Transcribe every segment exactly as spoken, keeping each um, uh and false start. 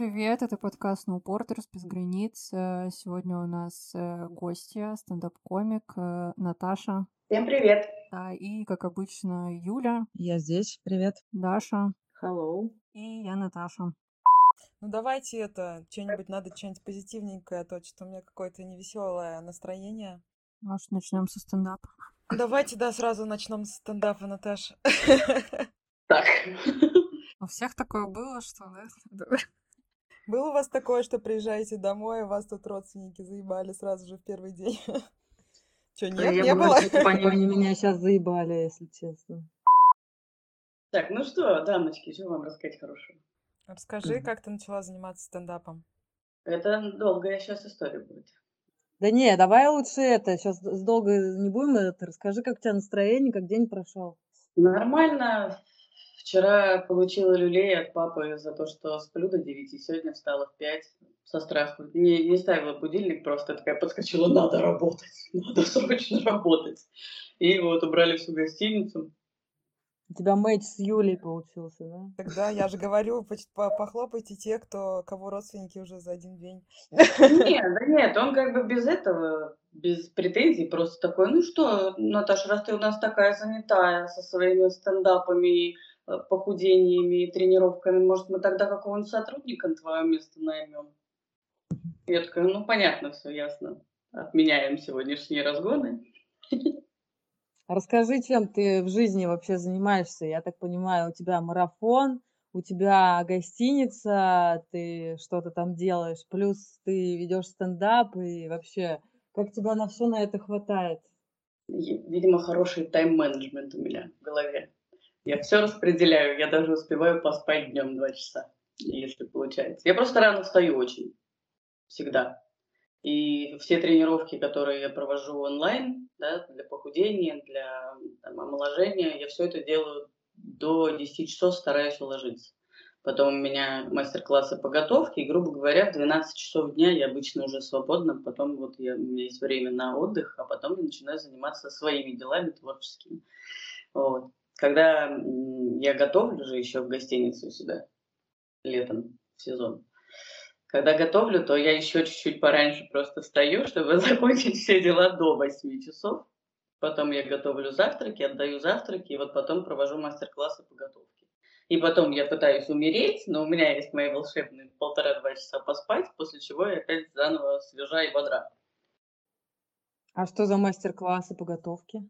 привет! Это подкаст No Borders, без границ. Сегодня у нас гостья, стендап-комик Наташа. Всем привет! Да, и, как обычно, Юля. Я здесь, привет. Даша. Hello. И я, Наташа. Ну, давайте это, что-нибудь надо, что-нибудь позитивненькое, а то что-то у меня какое-то невеселое настроение. Может, начнем со стендапа? Давайте, да, сразу начнем с стендапа, Наташа. Так. У всех такое было, что, да? Было у вас такое, что приезжаете домой, и вас тут родственники заебали сразу же в первый день? Что, нет, не было? Они меня сейчас заебали, если честно. Так, ну что, дамочки, что вам рассказать хорошего? Расскажи, как ты начала заниматься стендапом? Это долгая сейчас история будет. Да не, давай лучше это, сейчас долго не будем это. Расскажи, как у тебя настроение, как день прошел. Нормально. Вчера получила люлей от папы за то, что сплю до девяти, сегодня встала в пять со страху. Не, не ставила будильник, просто такая подскочила, надо работать, надо срочно работать. И вот убрали всю гостиницу. У тебя мэтч с Юлей получился, да? Тогда я же говорю, похлопайте те, кто, кого родственники уже за один день. Нет, да нет, он как бы без этого, без претензий, просто такой, ну что, Наташа, раз ты у нас такая занятая со своими стендапами, похудениями и тренировками, может, мы тогда какого-нибудь сотрудника на твое место наймем? Я такая, ну, понятно, все ясно. Отменяем сегодняшние разгоны. Расскажи, чем ты в жизни вообще занимаешься? Я так понимаю, у тебя марафон, у тебя гостиница, ты что-то там делаешь, плюс ты ведешь стендап, и вообще, как тебя на все на это хватает? Видимо, хороший тайм-менеджмент у меня в голове. Я все распределяю, я даже успеваю поспать днем два часа, если получается. Я просто рано встаю очень, всегда. И все тренировки, которые я провожу онлайн, да, для похудения, для там, омоложения, я все это делаю до десяти часов, стараюсь уложиться. Потом у меня мастер-классы по готовке, и, грубо говоря, в двенадцать часов дня я обычно уже свободна, потом вот я, у меня есть время на отдых, а потом я начинаю заниматься своими делами творческими. Вот. Когда я готовлю же еще в гостиницу у себя летом, в сезон, когда готовлю, то я еще чуть-чуть пораньше просто встаю, чтобы закончить все дела до восьми часов. Потом я готовлю завтраки, отдаю завтраки, и вот потом провожу мастер-классы по готовке. И потом я пытаюсь умереть, но у меня есть мои волшебные полтора-два часа поспать, после чего я опять заново свежа и бодра. А что за мастер-классы по готовке?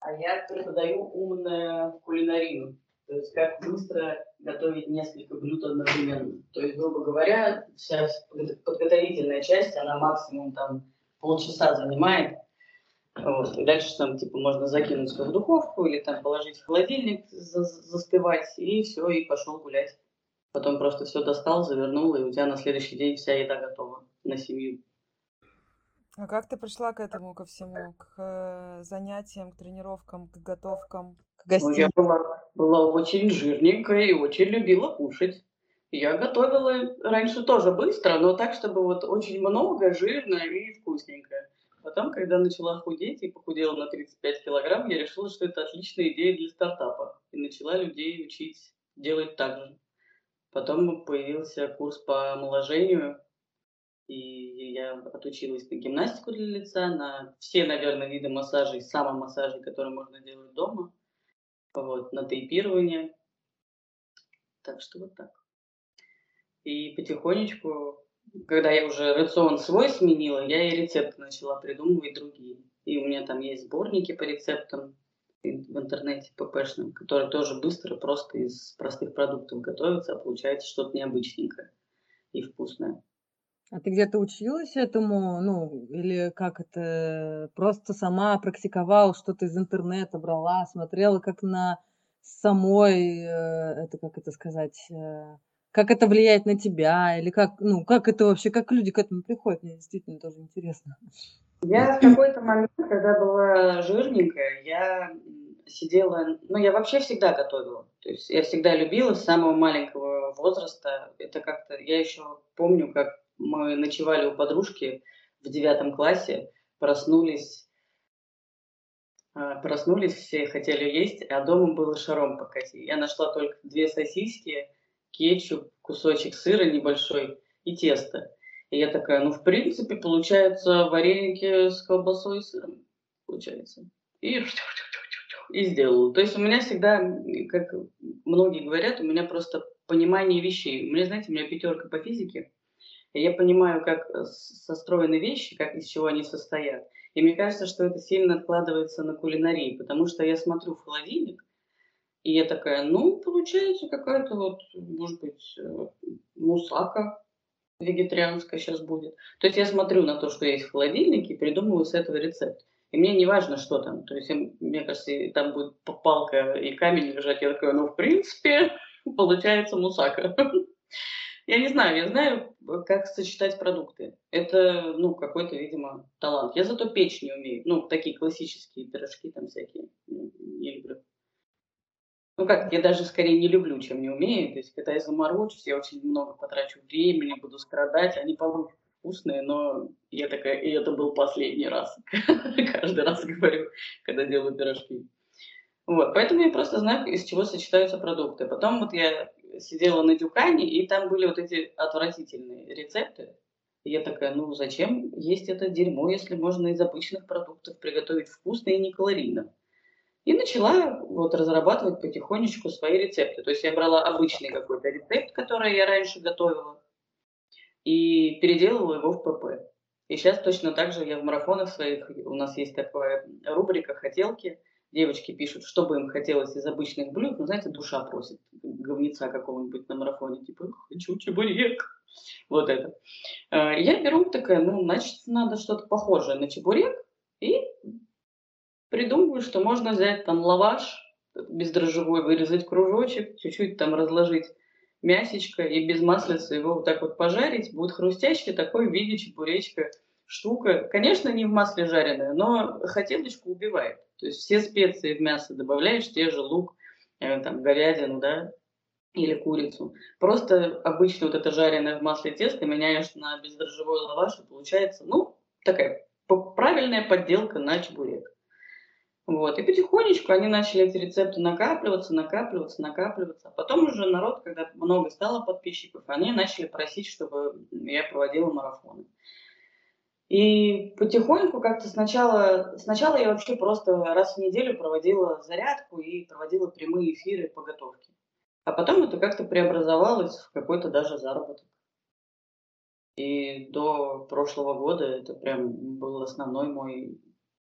А я преподаю умную кулинарию, то есть как быстро готовить несколько блюд одновременно. То есть, грубо говоря, вся подготовительная часть, она максимум там полчаса занимает. Вот. И дальше там типа можно закинуть в духовку или там положить в холодильник, заспевать, и все, и пошел гулять. Потом просто все достал, завернул, и у тебя на следующий день вся еда готова на семью. А как ты пришла к этому, ко всему, к занятиям, к тренировкам, к готовкам, к гостям? Ну, я была, была очень жирненькая и очень любила кушать. Я готовила раньше тоже быстро, но так, чтобы вот очень много, жирно и вкусненько. Потом, когда начала худеть и похудела на тридцать пять килограмм, я решила, что это отличная идея для стартапа. И начала людей учить делать так же. Потом появился курс по омоложению. И я отучилась на гимнастику для лица, на все, наверное, виды массажей, самомассажей, которые можно делать дома, вот, на тейпирование. Так что вот так. И потихонечку, когда я уже рацион свой сменила, я и рецепты начала придумывать другие. И у меня там есть сборники по рецептам в интернете ппшным, которые тоже быстро, просто из простых продуктов готовятся, а получается что-то необычненькое и вкусное. А ты где-то училась этому, ну, или как это, просто сама практиковала, что-то из интернета брала, смотрела, как на самой, это, как это сказать, как это влияет на тебя, или как, ну, как это вообще, как люди к этому приходят, мне действительно тоже интересно. Я в какой-то момент, когда была жирненькая, я сидела, ну, я вообще всегда готовила, то есть я всегда любила с самого маленького возраста, это как-то, я еще помню, как мы ночевали у подружки в девятом классе, проснулись, проснулись, все хотели есть, а дома было шаром покати. Я нашла только две сосиски, кетчуп, кусочек сыра небольшой и тесто. И я такая, ну, в принципе, получается, вареники с колбасой и сыром, получается. И, и сделала. То есть у меня всегда, как многие говорят, у меня просто понимание вещей. У меня, знаете, у меня пятерка по физике. И я понимаю, как состроены вещи, как из чего они состоят. И мне кажется, что это сильно откладывается на кулинарии, потому что я смотрю в холодильник, и я такая, ну, получается, какая-то вот, может быть, мусака вегетарианская сейчас будет. То есть я смотрю на то, что есть в холодильнике, и придумываю с этого рецепт. И мне не важно, что там. То есть, мне кажется, там будет палка и камень лежать. Я такая, ну, в принципе, получается мусака. Я не знаю, я знаю, как сочетать продукты. Это, ну, какой-то, видимо, талант. Я зато печь не умею. Ну, такие классические пирожки там всякие. Не люблю. Ну как, я даже скорее не люблю, чем не умею. То есть, когда я заморочусь, я очень много потрачу времени, буду страдать. Они получатся вкусные, но я такая, и это был последний раз. Каждый раз говорю, когда делаю пирожки. Вот, поэтому я просто знаю, из чего сочетаются продукты. Потом вот я сидела на Дюкане, и там были вот эти отвратительные рецепты. И я такая, ну зачем есть это дерьмо, если можно из обычных продуктов приготовить вкусно и не калорийно. И начала вот разрабатывать потихонечку свои рецепты. То есть я брала обычный какой-то рецепт, который я раньше готовила, и переделывала его в ПП. И сейчас точно так же я в марафонах своих, у нас есть такая рубрика «Хотелки». Девочки пишут, что бы им хотелось из обычных блюд. Ну, знаете, душа просит говнеца какого-нибудь на марафоне. Типа, хочу чебурек. Вот это. Я беру такая, ну, значит, надо что-то похожее на чебурек. И... придумываю, что можно взять там лаваш бездрожжевой, вырезать кружочек, чуть-чуть там разложить мясечко и без маслица его вот так вот пожарить. Будет хрустящий такой в виде чебуречка штука. Конечно, не в масле жареная, но хотелочку убивает. То есть все специи в мясо добавляешь, те же лук, э, там, говядину, да, или курицу. Просто обычно вот это жареное в масле тесто меняешь на бездрожжевой лаваш, и получается, ну, такая правильная подделка на чебурек. Вот. И потихонечку они начали эти рецепты накапливаться, накапливаться, накапливаться. А потом уже народ, когда много стало подписчиков, они начали просить, чтобы я проводила марафоны. И потихоньку как-то сначала... Сначала я вообще просто раз в неделю проводила зарядку и проводила прямые эфиры по готовке. А потом это как-то преобразовалось в какой-то даже заработок. И до прошлого года это прям был основной мой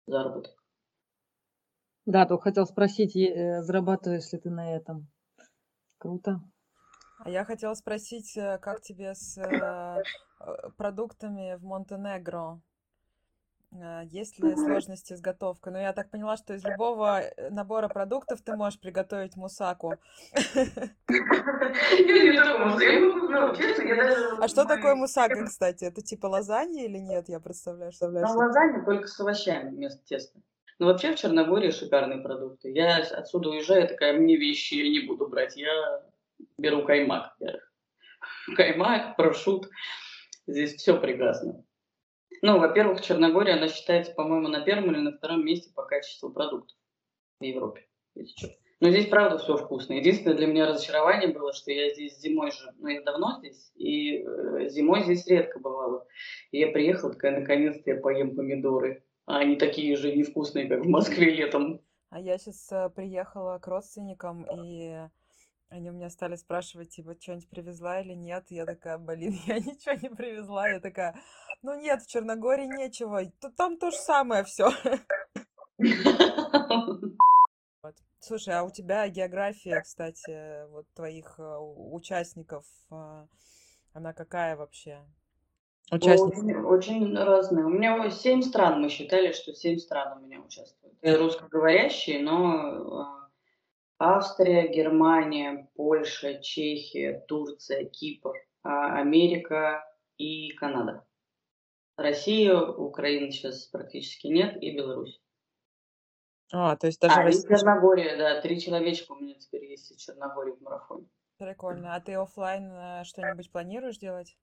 заработок. Да, только хотел спросить, зарабатываешь ли ты на этом? Круто. А я хотела спросить, как тебе с продуктами в Монтенегро? Есть ли сложности с готовкой? Ну, я так поняла, что из любого набора продуктов ты можешь приготовить мусаку. А что такое мусака, кстати? Это типа лазанья или нет? Я представляю, что... Ну, лазанья только с овощами вместо теста. Но вообще в Черногории шикарные продукты. Я отсюда уезжаю, такая, мне вещи я не буду брать. Я беру каймак. Я... Каймак, прошут. Здесь все прекрасно. Ну, во-первых, Черногория, она считается, по-моему, на первом или на втором месте по качеству продуктов в Европе. Но здесь, правда, все вкусно. Единственное для меня разочарование было, что я здесь зимой же, ну, я давно здесь, и зимой здесь редко бывало. И я приехала, такая, наконец-то я поем помидоры. Они такие же невкусные, как в Москве летом. А я сейчас приехала к родственникам, и они у меня стали спрашивать, типа, что-нибудь привезла или нет. И я такая, блин, я ничего не привезла. Я такая, ну нет, в Черногории нечего. Там то же самое все. Слушай, а у тебя география, кстати, вот твоих участников, она какая вообще? Очень, очень разные. У меня семь стран, мы считали, что семь стран у меня участвуют. Русскоговорящие, но Австрия, Германия, Польша, Чехия, Турция, Кипр, Америка и Канада. Россия, Украина сейчас практически нет, и Беларусь. А, то есть даже... А, и Черногория, да, три человечка у меня теперь есть из Черногории в марафоне. Прикольно. А ты офлайн что-нибудь планируешь делать?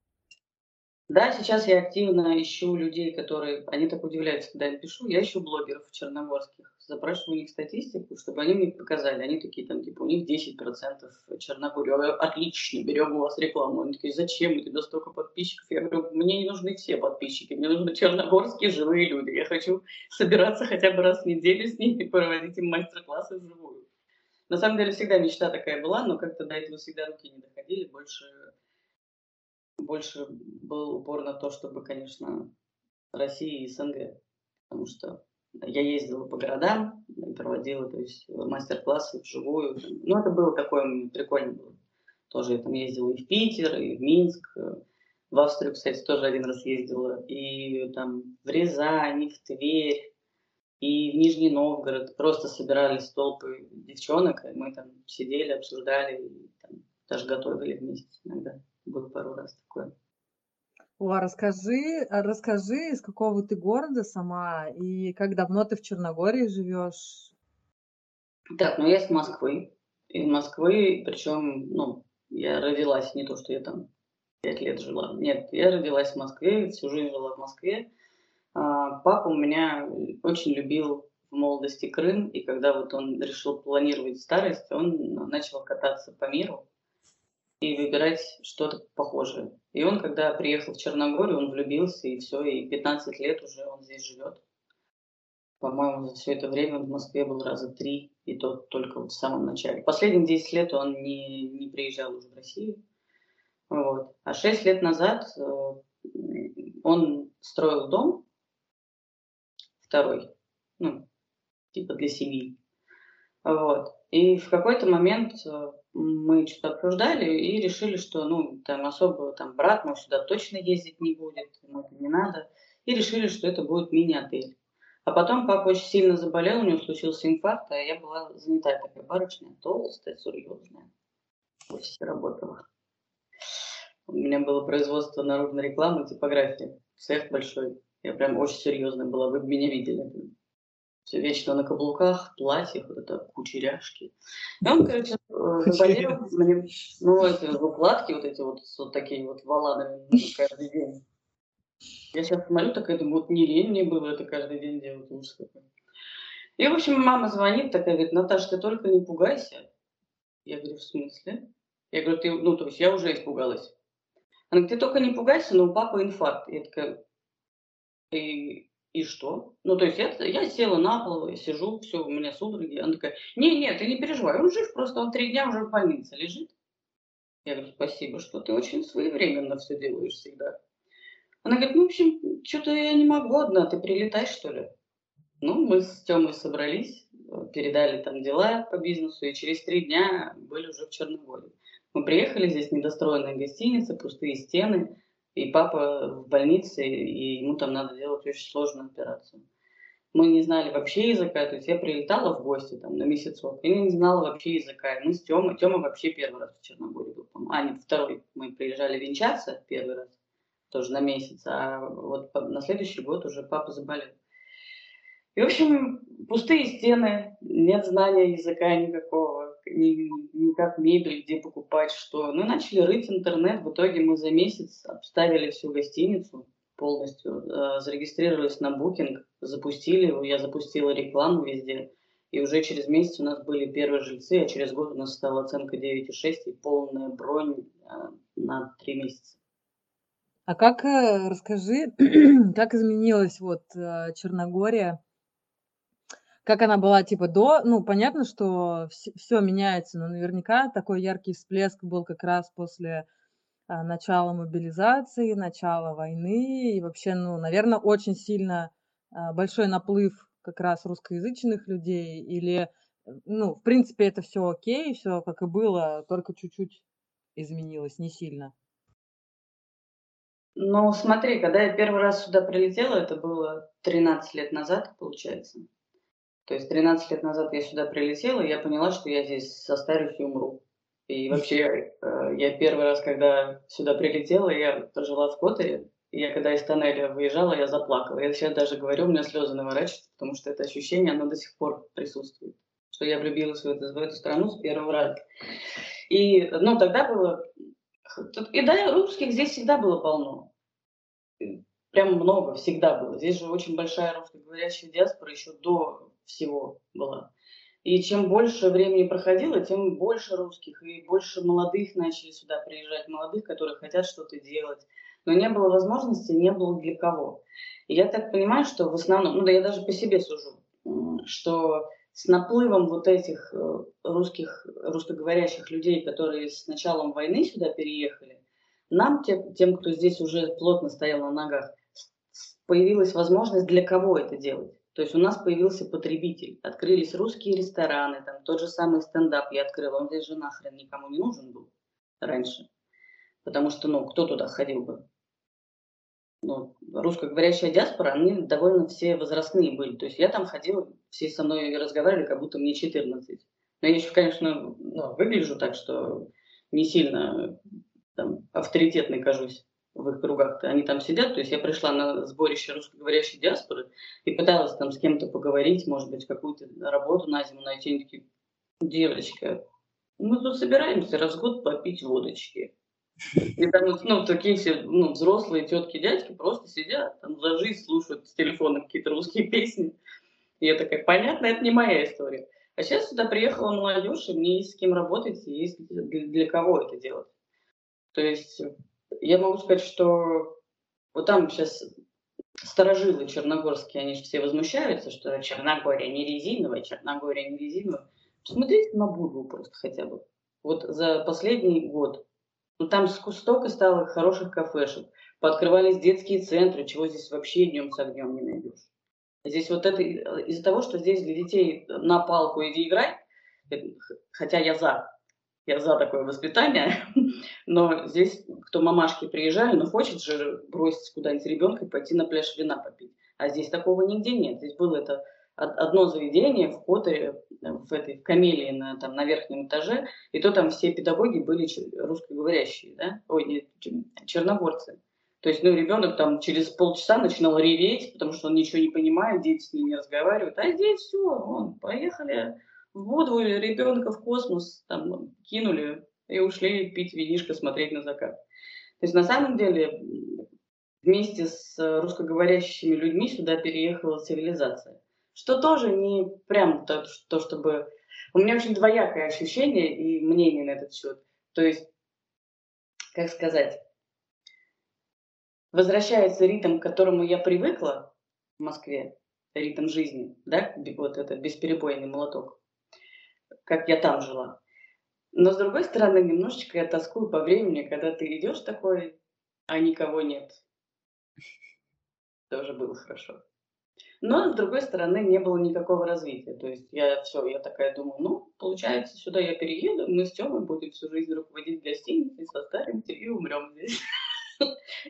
Да, сейчас я активно ищу людей, которые... Они так удивляются, когда я пишу. Я ищу блогеров черногорских. Запрашиваю у них статистику, чтобы они мне показали. Они такие, там, типа, у них десять процентов Черногория. Отлично, берем у вас рекламу. Они такие, зачем? У тебя столько подписчиков. Я говорю, мне не нужны все подписчики. Мне нужны черногорские живые люди. Я хочу собираться хотя бы раз в неделю с ними и проводить им мастер-классы вживую. На самом деле всегда мечта такая была, но как-то до этого всегда руки не доходили. Больше... Больше был упор на то, чтобы, конечно, Россия и СНГ, потому что я ездила по городам, проводила, то есть, мастер-классы вживую. Ну, это было такое, прикольно было. Тоже я там ездила и в Питер, и в Минск, в Австрию, кстати, тоже один раз ездила, и там в Рязань, и в Тверь, и в Нижний Новгород. Просто собирались толпы девчонок, и мы там сидели, обсуждали, и там даже готовили вместе иногда. Было пару раз такое. О, расскажи, расскажи, из какого ты города сама и как давно ты в Черногории живешь? Так, ну я из Москвы. Из Москвы, причем, ну, я родилась, не то, что я там пять лет жила. Нет, я родилась в Москве, всю жизнь жила в Москве. А, папа у меня очень любил в молодости Крым, и когда вот он решил планировать старость, он начал кататься по миру и выбирать что-то похожее. И он, когда приехал в Черногорию, он влюбился, и все, и пятнадцать лет уже он здесь живет. По-моему, за все это время он в Москве был раза три, и то только вот в самом начале. Последние десять лет он не, не приезжал уже в Россию. Вот. А шесть лет назад он строил дом, второй, ну, типа для семьи. Вот. И в какой-то момент... Мы что-то обсуждали и решили, что, ну, там особо там брат мой сюда точно ездить не будет, ему это не надо. И решили, что это будет мини-отель. А потом папа очень сильно заболел, у него случился инфаркт, а я была занятая такая барышня, толстая, серьезная. В офисе работала. У меня было производство наружной рекламы, типографии. Цех большой. Я прям очень серьезная была, вы бы меня видели. Все вечно на каблуках, платьях, вот это кучеряшки. И он, короче, заболел, мне, ну, эти укладки вот эти вот, вот такие вот валаны каждый день. Я сейчас смотрю, такая, думаю, вот не лень мне было это каждый день делать, ужас какой. И, в общем, мама звонит, такая, говорит, Наташа, ты только не пугайся. Я говорю, в смысле? Я говорю, ты, ну, то есть я уже испугалась. Она говорит, ты только не пугайся, но у папы инфаркт. Я такая, ты... И что? Ну, то есть я, я села на пол, сижу, все, у меня судороги. Она такая, не-не, ты не переживай, он жив, просто он три дня уже в больнице лежит. Я говорю, спасибо, что ты очень своевременно все делаешь всегда. Она говорит, ну, в общем, что-то я не могу одна, ты прилетай, что ли? Ну, мы с Тёмой собрались, передали там дела по бизнесу, и через три дня были уже в Черногории. Мы приехали, здесь недостроенная гостиница, пустые стены. И папа в больнице, и ему там надо делать очень сложную операцию. Мы не знали вообще языка, то есть я прилетала в гости там на месяцок, и не знала вообще языка. И мы с Тёмой, Тёма вообще первый раз в Черногории был, а нет, второй. Мы приезжали венчаться первый раз, тоже на месяц, а вот на следующий год уже папа заболел. И, в общем, пустые стены, нет знания языка никакого, ни, никак мебель, где покупать, что. Ну, начали рыть интернет, в итоге мы за месяц обставили всю гостиницу полностью, зарегистрировались на букинг, запустили его, я запустила рекламу везде, и уже через месяц у нас были первые жильцы, а через год у нас стала оценка девять и шесть и полная бронь на три месяца. А как, расскажи, как изменилась вот Черногория? Как она была, типа, до... Ну, понятно, что все, все меняется, но наверняка такой яркий всплеск был как раз после а, начала мобилизации, начала войны. И вообще, ну, наверное, очень сильно а, большой наплыв как раз русскоязычных людей. Или, ну, в принципе, это все окей, все как и было, только чуть-чуть изменилось, не сильно. Ну, смотри, когда я первый раз сюда прилетела, это было тринадцать лет назад, получается. То есть тринадцать лет назад я сюда прилетела, и я поняла, что я здесь состарюсь и умру. И вообще, я первый раз, когда сюда прилетела, я жила в Которе, и я когда из тоннеля выезжала, я заплакала. Я сейчас даже говорю, у меня слезы наворачиваются, потому что это ощущение, оно до сих пор присутствует. Что я влюбилась в эту, в эту страну с первого раза. И, ну, тогда было... И да, русских здесь всегда было полно. прям много всегда было. Здесь же очень большая русскоговорящая диаспора еще до всего была. И чем больше времени проходило, тем больше русских и больше молодых начали сюда приезжать, молодых, которые хотят что-то делать. Но не было возможности, не было для кого. И я так понимаю, что в основном, ну да я даже по себе сужу, что с наплывом вот этих русских, русскоговорящих людей, которые с началом войны сюда переехали, нам, тем, кто здесь уже плотно стоял на ногах, появилась возможность для кого это делать. То есть у нас появился потребитель, открылись русские рестораны, там тот же самый стендап я открыла, он здесь же нахрен никому не нужен был раньше, потому что, ну, кто туда ходил бы? Ну, русскоговорящая диаспора, они довольно все возрастные были, то есть я там ходила, все со мной разговаривали, как будто мне четырнадцать. Но я еще, конечно, ну, выгляжу так, что не сильно там авторитетной кажусь. В их кругах-то они там сидят, то есть я пришла на сборище русскоговорящей диаспоры и пыталась там с кем-то поговорить, может быть, какую-то работу на зиму найти, они такие: девочка, мы тут собираемся раз в год попить водочки. И там, ну, такие все, ну, взрослые тетки, дядьки просто сидят, там за жизнь слушают с телефона какие-то русские песни. И я такая: понятно, это не моя история. А сейчас сюда приехала молодежь, и мне есть с кем работать, и есть для кого это делать. То есть... Я могу сказать, что вот там сейчас старожилы черногорские, они же все возмущаются, что Черногория не резиновая, Черногория не резиновая. Посмотрите на Бургу просто хотя бы. Вот за последний год. Ну, там столько стало хороших кафешек. Пооткрывались детские центры, чего здесь вообще днем с огнем не найдешь. Здесь вот это из-за того, что здесь для детей на палку иди играй, хотя я за. Я за такое воспитание, но здесь, кто мамашки приезжали, ну хочет же бросить куда-нибудь ребенка и пойти на пляж вина попить. А здесь такого нигде нет. Здесь было это одно заведение в Которе, в этой в Камелии на, там, на верхнем этаже, и то там все педагоги были русскоговорящие, да? Ой, нет, черногорцы. То есть, ну, ребенок там через полчаса начинал реветь, потому что он ничего не понимает, дети с ним не разговаривают. А здесь все, вон, поехали. Вводили ребенка в космос, там, кинули и ушли пить винишко, смотреть на закат. То есть на самом деле вместе с русскоговорящими людьми сюда переехала цивилизация. Что тоже не прям то, что, чтобы... У меня очень двоякое ощущение и мнение на этот счет. То есть, как сказать, возвращается ритм, к которому я привыкла в Москве, ритм жизни, да, вот этот бесперебойный молоток, как я там жила. Но, с другой стороны, немножечко я тоскую по времени, когда ты идешь такой, а никого нет. Тоже было хорошо. Но, с другой стороны, не было никакого развития. То есть я все, я такая думаю, ну, получается, сюда я перееду, мы с Тёмой будем всю жизнь руководить гостиницей, состаримся и умрем здесь.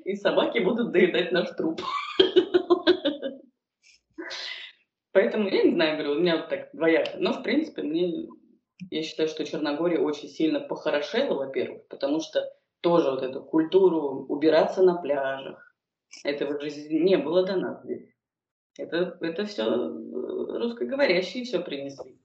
И собаки будут доедать наш труп. Поэтому, я не знаю, говорю, у меня вот так двояко. Но, в принципе, мне, я считаю, что Черногория очень сильно похорошела, во-первых, потому что тоже вот эту культуру убираться на пляжах, этого же не было до нас здесь. Это, это все русскоговорящие все принесли.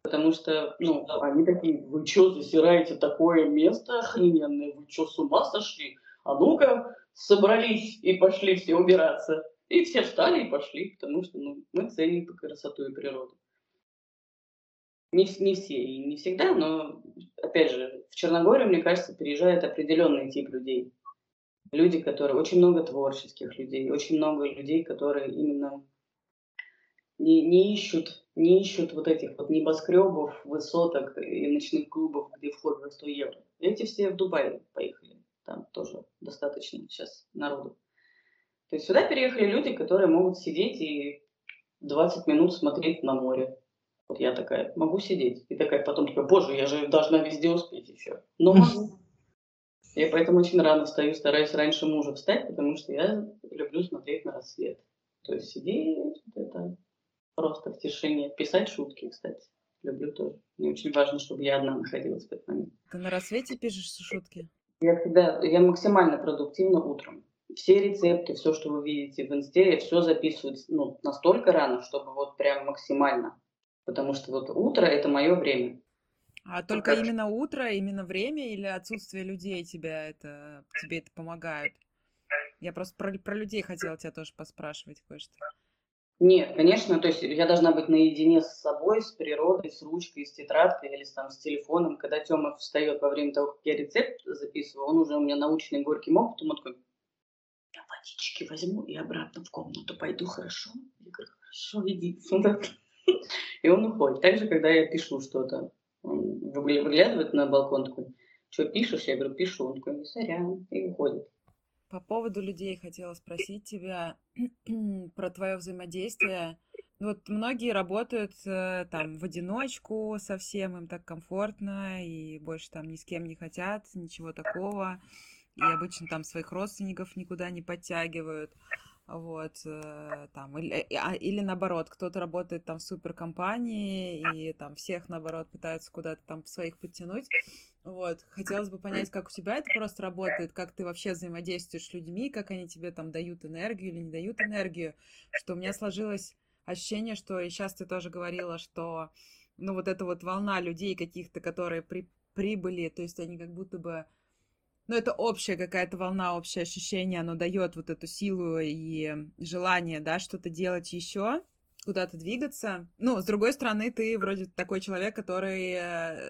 Потому что, ну, они такие: вы что засираете такое место охрененное, вы что, с ума сошли? А ну-ка, собрались и пошли все убираться. И все встали и пошли, потому что, ну, мы ценим красоту и природу. Не, не все и не всегда, но, опять же, в Черногорию, мне кажется, приезжает определенный тип людей. Люди, которые... Очень много творческих людей, очень много людей, которые именно не, не, ищут, не ищут вот этих вот небоскребов, высоток и ночных клубов, где вход за сто евро. Эти все в Дубае поехали. Там тоже достаточно сейчас народу. То есть сюда переехали люди, которые могут сидеть и двадцать минут смотреть на море. Вот я такая, могу сидеть. И такая потом такая: боже, я же должна везде успеть еще. Но могу. Я поэтому очень рано встаю, стараюсь раньше мужа встать, потому что я люблю смотреть на рассвет. То есть сидеть, это просто в тишине. Писать шутки, кстати, люблю тоже. Мне очень важно, чтобы я одна находилась в этот момент. Ты на рассвете пишешь шутки? Я всегда, я максимально продуктивна утром. Все рецепты, все, что вы видите в инсте, я все записываю, ну, настолько рано, чтобы вот прям максимально. Потому что вот утро – это мое время. А только так, именно утро, именно время или отсутствие людей тебя это, тебе это помогает? Я просто про, про людей хотела тебя тоже поспрашивать кое-что. Нет, конечно, то есть я должна быть наедине с собой, с природой, с ручкой, с тетрадкой или там, с телефоном. Когда Тёма встает во время того, как я рецепт записываю, он уже у меня научный горьким опытом, он такой: я водички возьму и обратно в комнату пойду, хорошо? Я говорю: хорошо, иди. И он уходит. Также, когда я пишу что-то, он выглядывает на балкон, такой: что пишешь? Я говорю: пишу. Он такой: сорян, и уходит. По поводу людей хотела спросить тебя про твое взаимодействие. Вот многие работают там в одиночку совсем, им так комфортно, и больше там ни с кем не хотят, ничего такого. И обычно там своих родственников никуда не подтягивают. Вот, там, или, или наоборот, кто-то работает там в суперкомпании, и там всех, наоборот, пытаются куда-то там своих подтянуть. Вот, хотелось бы понять, как у тебя это просто работает, как ты вообще взаимодействуешь с людьми, как они тебе там дают энергию или не дают энергию, что у меня сложилось ощущение, что, и сейчас ты тоже говорила, что, ну, вот эта вот волна людей каких-то, которые при, прибыли, то есть они как будто бы... Ну, это общая какая-то волна, общее ощущение, оно дает вот эту силу и желание, да, что-то делать еще, куда-то двигаться. Ну, с другой стороны, ты вроде такой человек, который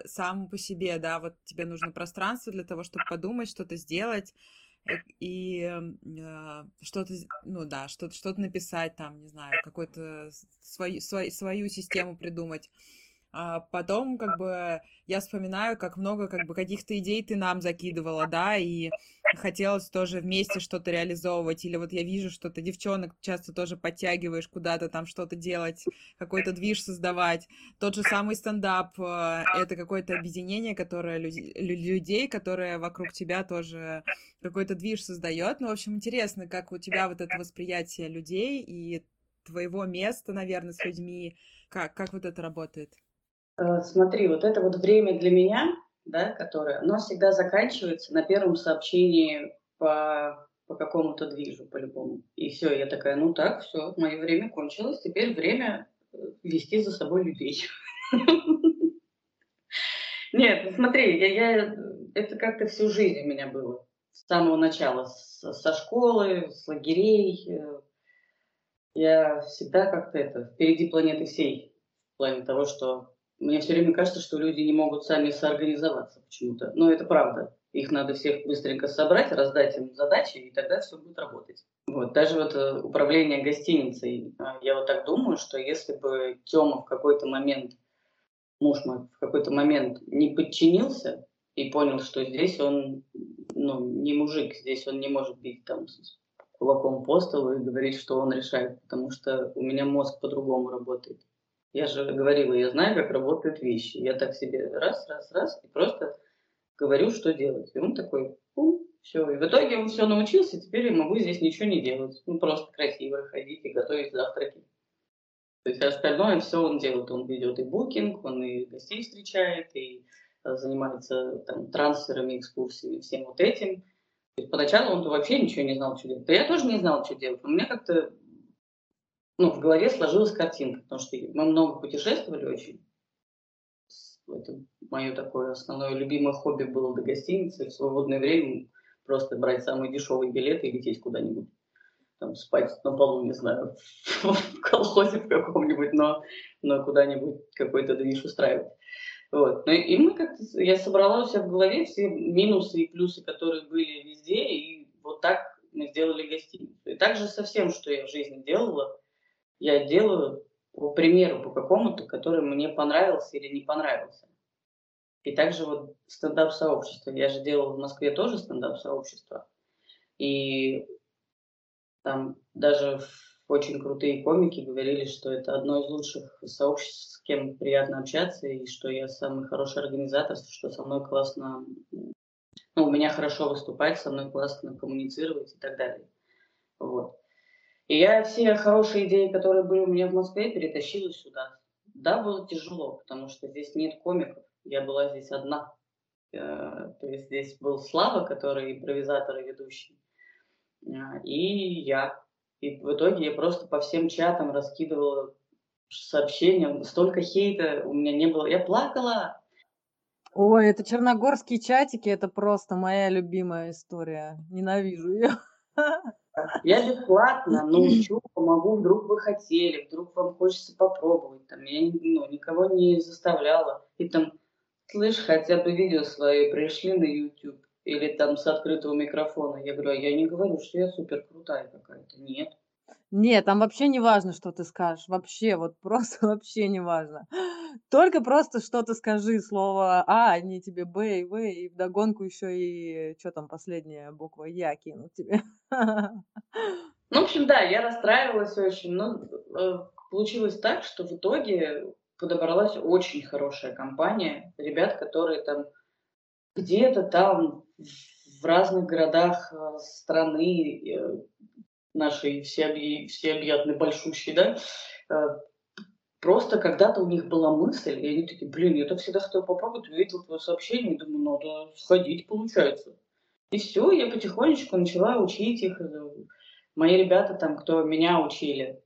сам по себе, да, вот тебе нужно пространство для того, чтобы подумать, что-то сделать и э, что-то, ну да, что-то, что-то написать там, не знаю, какую-то свою, свою, свою систему придумать. А потом, как бы, я вспоминаю, как много, как бы, каких-то идей ты нам закидывала, да, и хотелось тоже вместе что-то реализовывать. Или вот я вижу, что ты девчонок часто тоже подтягиваешь куда-то там что-то делать, какой-то движ создавать. Тот же самый стендап — это какое-то объединение, которое люди, людей, которые вокруг тебя тоже какой-то движ создает. Ну, в общем, интересно, как у тебя вот это восприятие людей и твоего места, наверное, с людьми, как, как вот это работает? Смотри, вот это вот время для меня, да, которое, оно всегда заканчивается на первом сообщении по, по какому-то движу, по-любому. И все, я такая: ну так, все, мое время кончилось, теперь время вести за собой людей. Нет, смотри, я это как-то всю жизнь у меня было. С самого начала, со школы, с лагерей. Я всегда как-то это, впереди планеты всей, в плане того, что мне все время кажется, что люди не могут сами соорганизоваться почему-то. Но это правда. Их надо всех быстренько собрать, раздать им задачи, и тогда все будет работать. Вот. Даже вот управление гостиницей. Я вот так думаю, что если бы Тёма в какой-то момент, муж мой, в какой-то момент не подчинился и понял, что здесь он, ну, не мужик, здесь он не может бить там кулаком по столу и говорить, что он решает, потому что у меня мозг по-другому работает. Я же говорила, я знаю, как работают вещи. Я так себе раз, раз, раз и просто говорю, что делать. И он такой: пум, все. И в итоге он все научился, теперь я могу здесь ничего не делать. Ну, просто красиво ходить и готовить завтраки. То есть остальное все он делает. Он ведет и букинг, он и гостей встречает, и занимается там трансферами, экскурсиями, всем вот этим. То есть поначалу он-то вообще ничего не знал, что делать. Да я тоже не знала, что делать. У меня как-то... Ну, в голове сложилась картинка, потому что мы много путешествовали очень. Это мое такое основное любимое хобби было до гостиницы. В свободное время просто брать самые дешевые билеты и лететь куда-нибудь. Там спать на полу, не знаю, в колхозе в каком-нибудь, но, но куда-нибудь какой-то движ устраивать. Вот. Ну, и мы как-то... Я собрала у себя в голове все минусы и плюсы, которые были везде, и вот так мы сделали гостиницу. И так же со всем, что я в жизни делала, я делаю по примеру, по какому-то, который мне понравился или не понравился. И также вот стендап-сообщество. Я же делала в Москве тоже стендап-сообщество. И там даже очень крутые комики говорили, что это одно из лучших сообществ, с кем приятно общаться, и что я самый хороший организатор, что со мной классно... Ну, у меня хорошо выступать, со мной классно коммуницировать и так далее. Вот. И я все хорошие идеи, которые были у меня в Москве, перетащила сюда. Да, было тяжело, потому что здесь нет комиков. Я была здесь одна. То есть здесь был Слава, который импровизатор и ведущий, и я. И в итоге я просто по всем чатам раскидывала сообщения. Столько хейта у меня не было. Я плакала. Ой, это черногорские чатики, это просто моя любимая история. Ненавижу ее. Я бесплатно научу, помогу, вдруг вы хотели, вдруг вам хочется попробовать. Там, я ну, никого не заставляла. И там, слышь, хотя бы видео свои пришли на YouTube или там с открытого микрофона. Я говорю, а я не говорю, что я супер крутая какая-то. Нет. Нет, там вообще не важно, что ты скажешь. Вообще, вот просто вообще не важно. Только просто что-то скажи, слово А, они тебе Б и В, и вдогонку еще и что там последняя буква Я кинут тебе. Ну, в общем, да, я расстраивалась очень, но получилось так, что в итоге подобралась очень хорошая компания ребят, которые там где-то там в разных городах страны нашей всеобъятной большущей, да, просто когда-то у них была мысль, и они такие, блин, я так всегда хотела попробовать, увидела твое сообщение, и думаю, надо сходить, получается. И все, я потихонечку начала учить их. Мои ребята там, кто меня учили,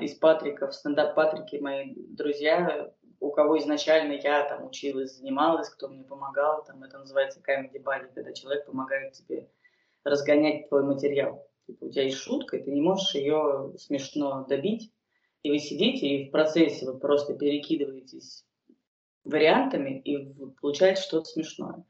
из Патрика, в стендап-Патрике, мои друзья, у кого изначально я там училась, занималась, кто мне помогал, там это называется comedy buddy, когда человек помогает тебе разгонять твой материал. У тебя есть шутка, и ты не можешь ее смешно добить. И вы сидите, и в процессе вы просто перекидываетесь вариантами, и получается что-то смешное.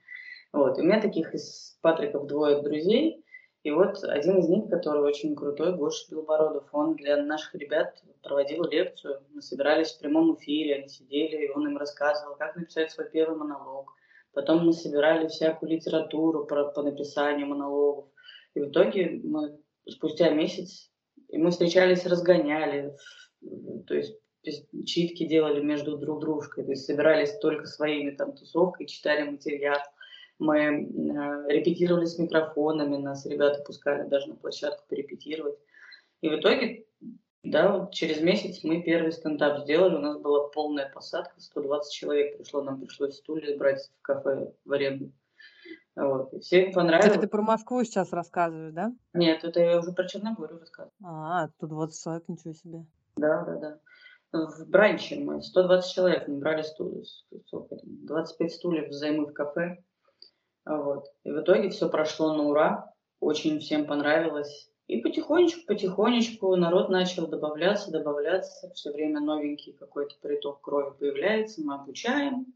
Вот. И у меня таких из Патриков двое друзей, и вот один из них, который очень крутой, Гоша Белобородов, он для наших ребят проводил лекцию, мы собирались в прямом эфире, они сидели, и он им рассказывал, как написать свой первый монолог. Потом мы собирали всякую литературу про, по написанию монологов. И в итоге мы спустя месяц, и мы встречались, разгоняли, то есть читки делали между друг дружкой, то есть собирались только своими там тусовкой, читали материал, мы э, репетировали с микрофонами, нас ребята пускали даже на площадку порепетировать. И в итоге, да, вот через месяц мы первый стендап сделали, у нас была полная посадка, сто двадцать человек пришло, нам пришлось стулья брать в кафе в аренду. Вот. И всем понравилось. Это ты про Москву сейчас рассказываешь, да? Нет, это я уже про Черногорию рассказываю. А, тут двадцать человек, ничего себе. Да, да, да. В бранче мы сто двадцать человек мы брали стулья, двадцать пять стульев взаймы в кафе. Вот. И в итоге все прошло на ура, очень всем понравилось. И потихонечку-потихонечку народ начал добавляться, добавляться. Все время новенький какой-то приток крови появляется, мы обучаем.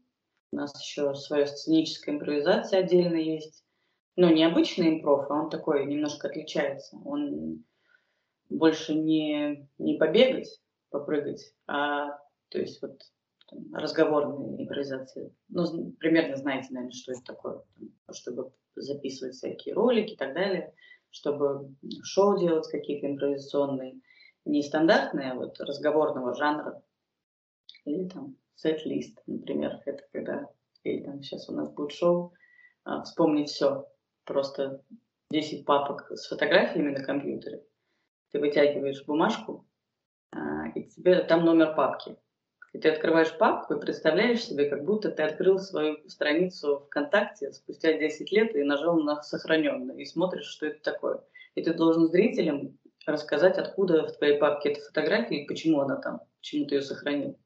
У нас еще своя сценическая импровизация отдельно есть. Но не обычный импров, а он такой немножко отличается. Он больше не, не побегать, попрыгать, а то есть вот там, разговорные импровизации. Ну, примерно знаете, наверное, что это такое. Чтобы записывать всякие ролики и так далее, чтобы шоу делать какие-то импровизационные, не стандартные, а вот разговорного жанра. Или там сет-лист, например, это когда, или там сейчас у нас будет шоу, а, вспомнить все, просто десять папок с фотографиями на компьютере, ты вытягиваешь бумажку, а, и тебе там номер папки, и ты открываешь папку и представляешь себе, как будто ты открыл свою страницу ВКонтакте спустя десять лет и нажал на сохраненное, и смотришь, что это такое, и ты должен зрителям рассказать, откуда в твоей папке эта фотография и почему она там, почему ты ее сохранил.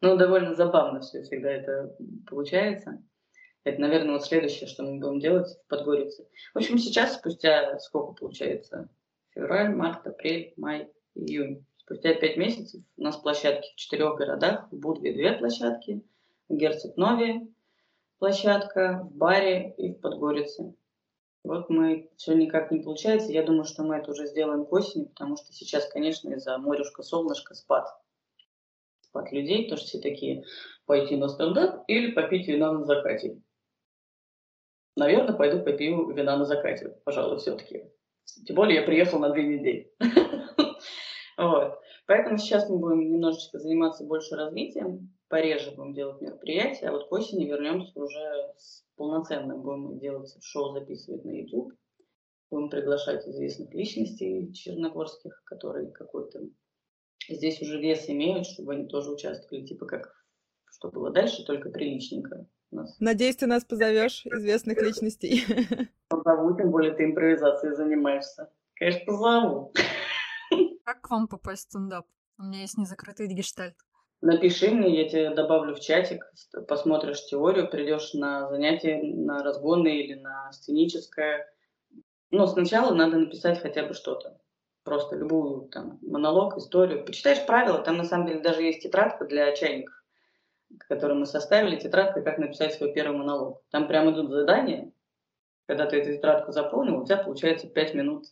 Ну, довольно забавно все всегда это получается. Это, наверное, вот следующее, что мы будем делать в Подгорице. В общем, сейчас, спустя сколько получается? Февраль, март, апрель, май, июнь. Спустя пять месяцев у нас площадки в четырех городах. В Будве две площадки, в Герцег-Нове площадка, в Баре и в Подгорице. Вот мы, все никак не получается. Я думаю, что мы это уже сделаем к осени, потому что сейчас, конечно, из-за морюшка-солнышка спад. От людей, то что все такие, пойти на стендап или попить вина на закате. Наверное, пойду попью вина на закате, пожалуй, все-таки. Тем более я приехал на две недели. Поэтому сейчас мы будем немножечко заниматься больше развитием, пореже будем делать мероприятия, а вот к осени вернемся уже с полноценным, будем делать шоу, записывать на YouTube, будем приглашать известных личностей черногорских, которые какой-то здесь уже вес имеют, чтобы они тоже участвовали, типа как, что было дальше, только приличненько. У нас. Надеюсь, ты нас позовешь, известных личностей. Позову, тем более ты импровизацией занимаешься. Конечно, позову. Как к вам попасть в стендап? У меня есть незакрытый гештальт. Напиши мне, я тебе добавлю в чатик, посмотришь теорию, придешь на занятие, на разгонное или на сценическое. Но сначала надо написать хотя бы что-то. Просто любую там монолог, историю. Почитаешь правила, там на самом деле даже есть тетрадка для чайников, которую мы составили, тетрадка «Как написать свой первый монолог». Там прям идут задания. Когда ты эту тетрадку заполнил, у тебя получается пять минут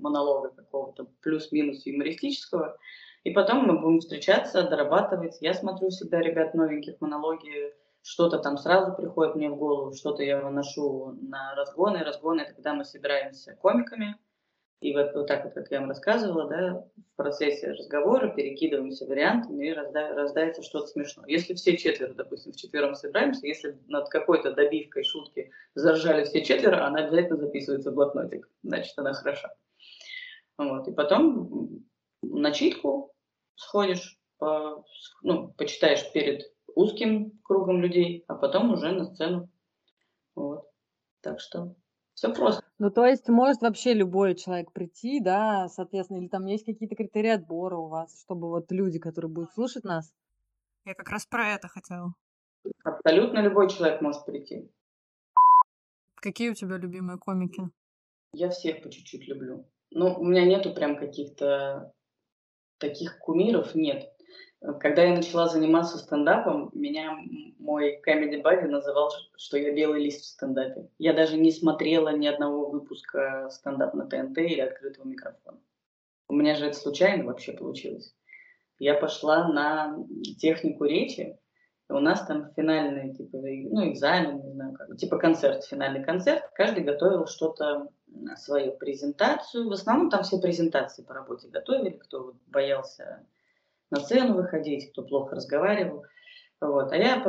монолога какого-то плюс-минус юмористического. И потом мы будем встречаться, дорабатывать. Я смотрю всегда ребят новеньких монологи. Что-то там сразу приходит мне в голову, что-то я выношу на разгоны. Разгоны — это когда мы собираемся комиками. И вот, вот так вот, как я вам рассказывала, да, в процессе разговора перекидываемся вариантами и разда- раздается что-то смешное. Если все четверо, допустим, в четвером собираемся, если над какой-то добивкой шутки заржали все четверо, она обязательно записывается в блокнотик. Значит, она хороша. Вот. И потом на читку сходишь, по, ну, почитаешь перед узким кругом людей, а потом уже на сцену. Вот. Так что все просто. Ну, то есть может вообще любой человек прийти, да, соответственно, или там есть какие-то критерии отбора у вас, чтобы вот люди, которые будут слушать нас? Я как раз про это хотела. Абсолютно любой человек может прийти. Какие у тебя любимые комики? Я всех по чуть-чуть люблю. Ну, у меня нету прям каких-то таких кумиров, нет. Когда я начала заниматься стендапом, меня мой Comedy Buddy называл, что я белый лист в стендапе. Я даже не смотрела ни одного выпуска стендап на ТНТ или открытого микрофона. У меня же это случайно вообще получилось. Я пошла на технику речи, и у нас там финальный типа, ну, экзамен, не знаю как, типа концерт, финальный концерт. Каждый готовил что-то, свою презентацию. В основном там все презентации по работе готовили, кто боялся на сцену выходить, кто плохо разговаривал. Вот. А я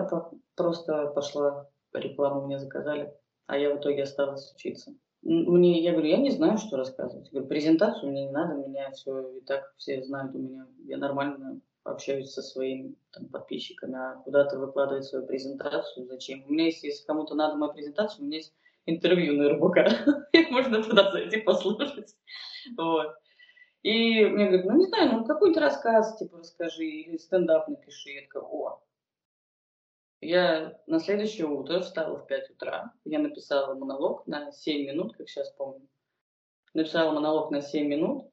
просто пошла, рекламу мне заказали, а я в итоге осталась учиться. Мне, я говорю, я не знаю, что рассказывать. Я говорю, презентацию мне не надо, меня все и так все знают у меня. Я нормально общаюсь со своими там, подписчиками, а куда-то выкладывать свою презентацию, зачем? У меня есть, если кому-то надо мою презентацию, у меня есть интервью на РБК. Можно туда зайти послушать. Вот. И мне говорят, ну не знаю, ну какой-то рассказ типа расскажи или стендап напиши. Я такая, о. Я на следующее утро встала в пять утра, я написала монолог на семь минут, как сейчас помню. Написала монолог на семь минут,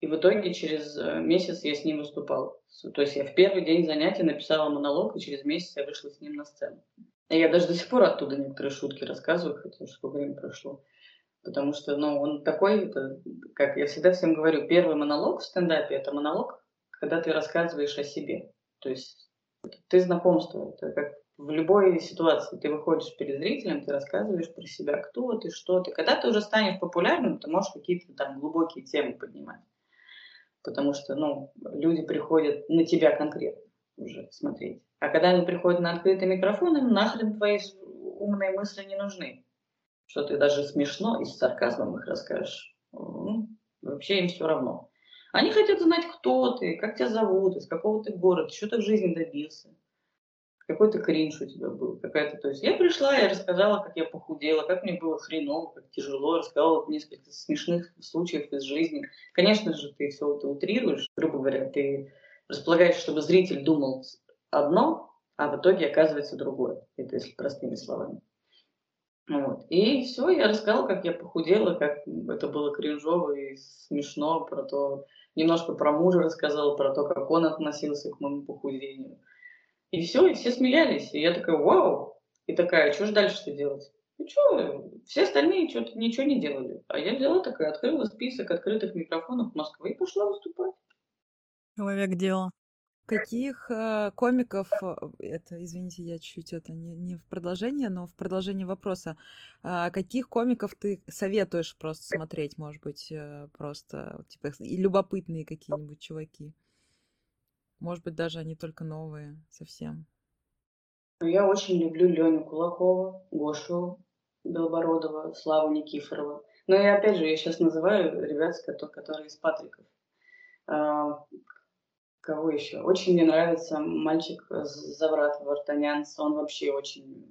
и в итоге через месяц я с ним выступала. То есть я в первый день занятий написала монолог, и через месяц я вышла с ним на сцену. И я даже до сих пор оттуда некоторые шутки рассказываю, хотя сколько времени прошло. Потому что, ну, он такой, это, как я всегда всем говорю, первый монолог в стендапе – это монолог, когда ты рассказываешь о себе. То есть ты знакомство, это как в любой ситуации. Ты выходишь перед зрителем, ты рассказываешь про себя, кто ты, что ты. Когда ты уже станешь популярным, ты можешь какие-то там глубокие темы поднимать. Потому что, ну, люди приходят на тебя конкретно уже смотреть. А когда они приходят на открытый микрофон, им нахрен твои умные мысли не нужны. Что ты даже смешно и с сарказмом их расскажешь. Ну, вообще им все равно. Они хотят знать, кто ты, как тебя зовут, из какого ты города, что ты в жизни добился. Какой-то кринж у тебя был. Какая-то... То есть я пришла, я рассказала, как я похудела, как мне было хреново, как тяжело. Рассказала несколько смешных случаев из жизни. Конечно же, ты все это утрируешь. Грубо говоря, ты располагаешь, чтобы зритель думал одно, а в итоге оказывается другое. Это если простыми словами. Вот. И все, я рассказала, как я похудела, как это было кринжово и смешно, про то, немножко про мужа рассказала, про то, как он относился к моему похудению. И все, и все смеялись. И я такая, вау! И такая, что же дальше-то делать? Ну что, все остальные что-то ничего не делали. А я взяла такая, открыла список открытых микрофонов Москвы и пошла выступать. Человек дела. Каких э, комиков, это, извините, я чуть-чуть это не, не в продолжение, но в продолжение вопроса, э, каких комиков ты советуешь просто смотреть, может быть, э, просто типа, и любопытные какие-нибудь чуваки? Может быть, даже они только новые совсем. Я очень люблю Леню Кулакова, Гошу Белобородова, Славу Никифорова. Ну и опять же, я сейчас называю ребят, которые из Патриков. Кого еще? Очень мне нравится мальчик Заврат Вартанянца. Он вообще очень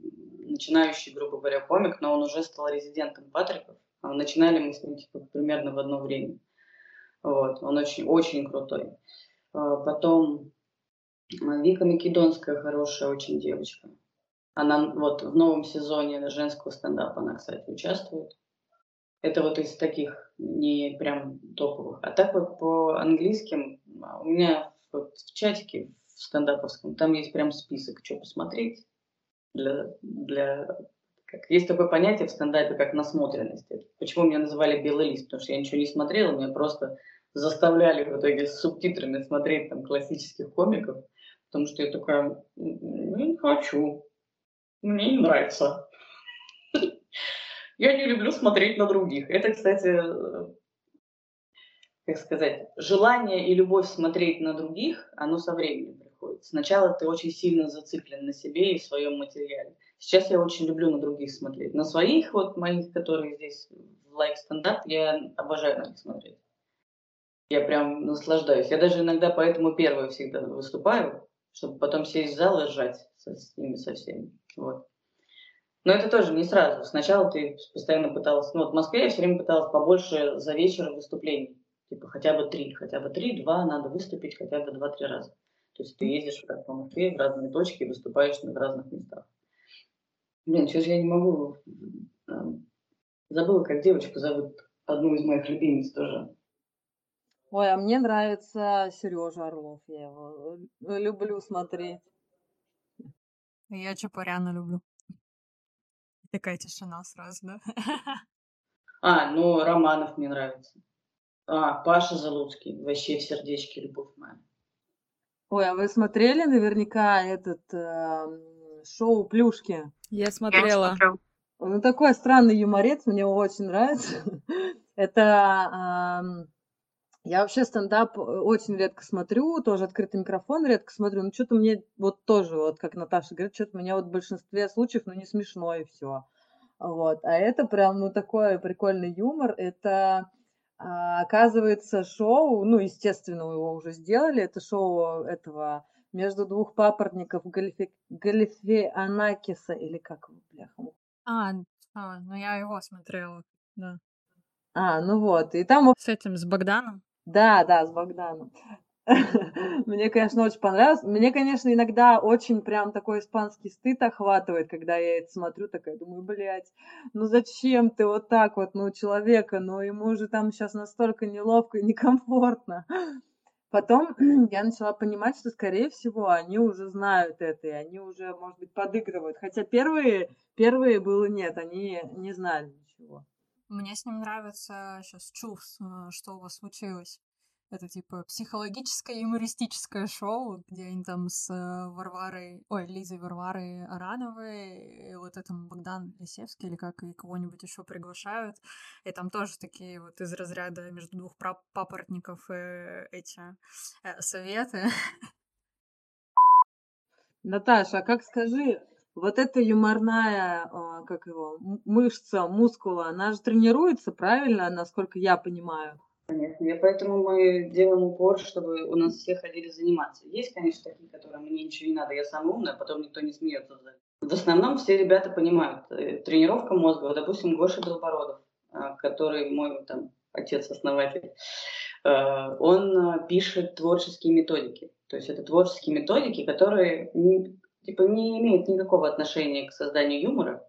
начинающий, грубо говоря, комик, но он уже стал резидентом Патриков. Начинали мы с ним типа, примерно в одно время. Вот. Он очень-очень крутой. Потом Вика Македонская, хорошая очень девочка. Она вот в новом сезоне женского стендапа, она, кстати, участвует. Это вот из таких не прям топовых. А так вот по английским у меня вот в чатике в стендаповском там есть прям список, что посмотреть. Для, для, как, есть такое понятие в стендапе, как насмотренность. Почему меня называли «белый лист»? Потому что я ничего не смотрела, меня просто заставляли в итоге с субтитрами смотреть там классических комиков, потому что я такая, не хочу, мне не нравится. Я не люблю смотреть на других. Это, кстати, как сказать, желание и любовь смотреть на других, оно со временем приходит. Сначала ты очень сильно зациклен на себе и в своем материале. Сейчас я очень люблю на других смотреть. На своих, вот моих, которые здесь в Like Stand Up, я обожаю на них смотреть. Я прям наслаждаюсь. Я даже иногда поэтому первая всегда выступаю, чтобы потом сесть в зал и ржать со, с ними со всеми. Вот. Но это тоже не сразу. Сначала ты постоянно пыталась... Ну вот в Москве я все время пыталась побольше за вечер выступлений. Типа хотя бы три, хотя бы три, два, надо выступить хотя бы два-три раза. То есть ты ездишь так, по Москве в разные точки и выступаешь в разных местах. Блин, что же я не могу... Забыла, как девочку зовут. Одну из моих любимец тоже. Ой, а мне нравится Сережа Орлов. Я его люблю смотреть. Я Чапаряна люблю. Такая тишина сразу, да? А, ну, Романов мне нравится. А, Паша Залуцкий. Вообще в сердечке, любовь моя. Ой, а вы смотрели наверняка этот э, шоу «Плюшки»? Я смотрела. Я ну, такой странный юморец, мне очень нравится. Это... Э, я вообще стендап очень редко смотрю, тоже открытый микрофон редко смотрю, но что-то мне вот тоже, вот как Наташа говорит, что-то меня вот в большинстве случаев, ну, не смешно и все. Вот. А это прям, ну, такой прикольный юмор. Это... Оказывается, шоу, ну, естественно, его уже сделали, это шоу этого «Между двух папоротников» Галифи... Галифианакиса, или как его, бляха? А, а, ну я его смотрела, да. А, ну вот, и там... С этим, с Богданом? Да, да, с Богданом. Мне, конечно, очень понравилось. Мне, конечно, иногда очень прям такой испанский стыд охватывает, когда я это смотрю, такая думаю, блядь, ну зачем ты вот так вот, ну, человека, ну, ему же там сейчас настолько неловко и некомфортно. Потом я начала понимать, что, скорее всего, они уже знают это, и они уже, может быть, подыгрывают. Хотя первые, первые было нет, они не знали ничего. Мне с ним нравится сейчас чувство, что у вас случилось. Это типа психологическое юмористическое шоу, где они там с Варварой, ой, Лизой Варварой Арановой, и вот этому Богдан Лисевский или как, и кого-нибудь еще приглашают. И там тоже такие вот из разряда «Между двух папоротников» эти советы. Наташа, а как скажи, вот эта юморная, как его, мышца, мускула, она же тренируется, правильно, насколько я понимаю? Конечно, я поэтому мы делаем упор, чтобы у нас все ходили заниматься. Есть, конечно, такие, которые мне ничего не надо, я самая умная, потом никто не смеется. В основном все ребята понимают. Тренировка мозга, вот, допустим, Гоша Белобородов, который мой там отец-основатель, он пишет творческие методики. То есть это творческие методики, которые типа не имеют никакого отношения к созданию юмора,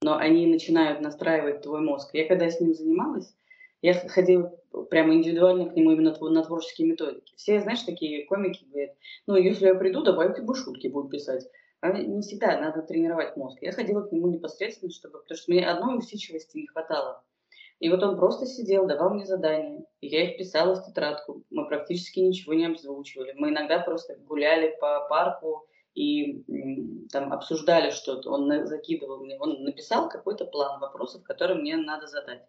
но они начинают настраивать твой мозг. Я когда с ним занималась, я ходила прямо индивидуально к нему именно на творческие методики. Все, знаешь, такие комики говорят, ну, если я приду, давай ты будешь шутки будешь писать. А не всегда надо тренировать мозг. Я ходила к нему непосредственно, чтобы, потому что мне одной усидчивости не хватало. И вот он просто сидел, давал мне задания, и я их писала в тетрадку. Мы практически ничего не обзвучивали. Мы иногда просто гуляли по парку и там обсуждали что-то. Он закидывал мне, он написал какой-то план вопросов, которые мне надо задать.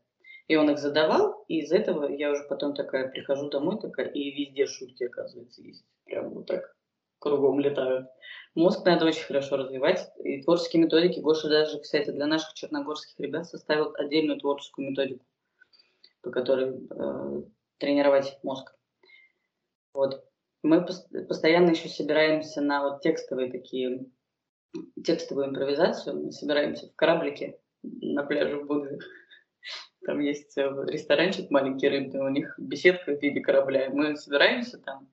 И он их задавал, и из этого я уже потом такая прихожу домой, такая, и везде шутки, оказывается, есть. Прям вот так кругом летают. Мозг надо очень хорошо развивать. И творческие методики. Гоша даже, кстати, для наших черногорских ребят составил отдельную творческую методику, по которой э, тренировать мозг. Вот. Мы пос- постоянно еще собираемся на вот текстовые такие, текстовую импровизацию. Мы собираемся в кораблике на пляже в Будве. Там есть ресторанчик маленький рыбный, у них беседка в виде корабля. Мы собираемся там,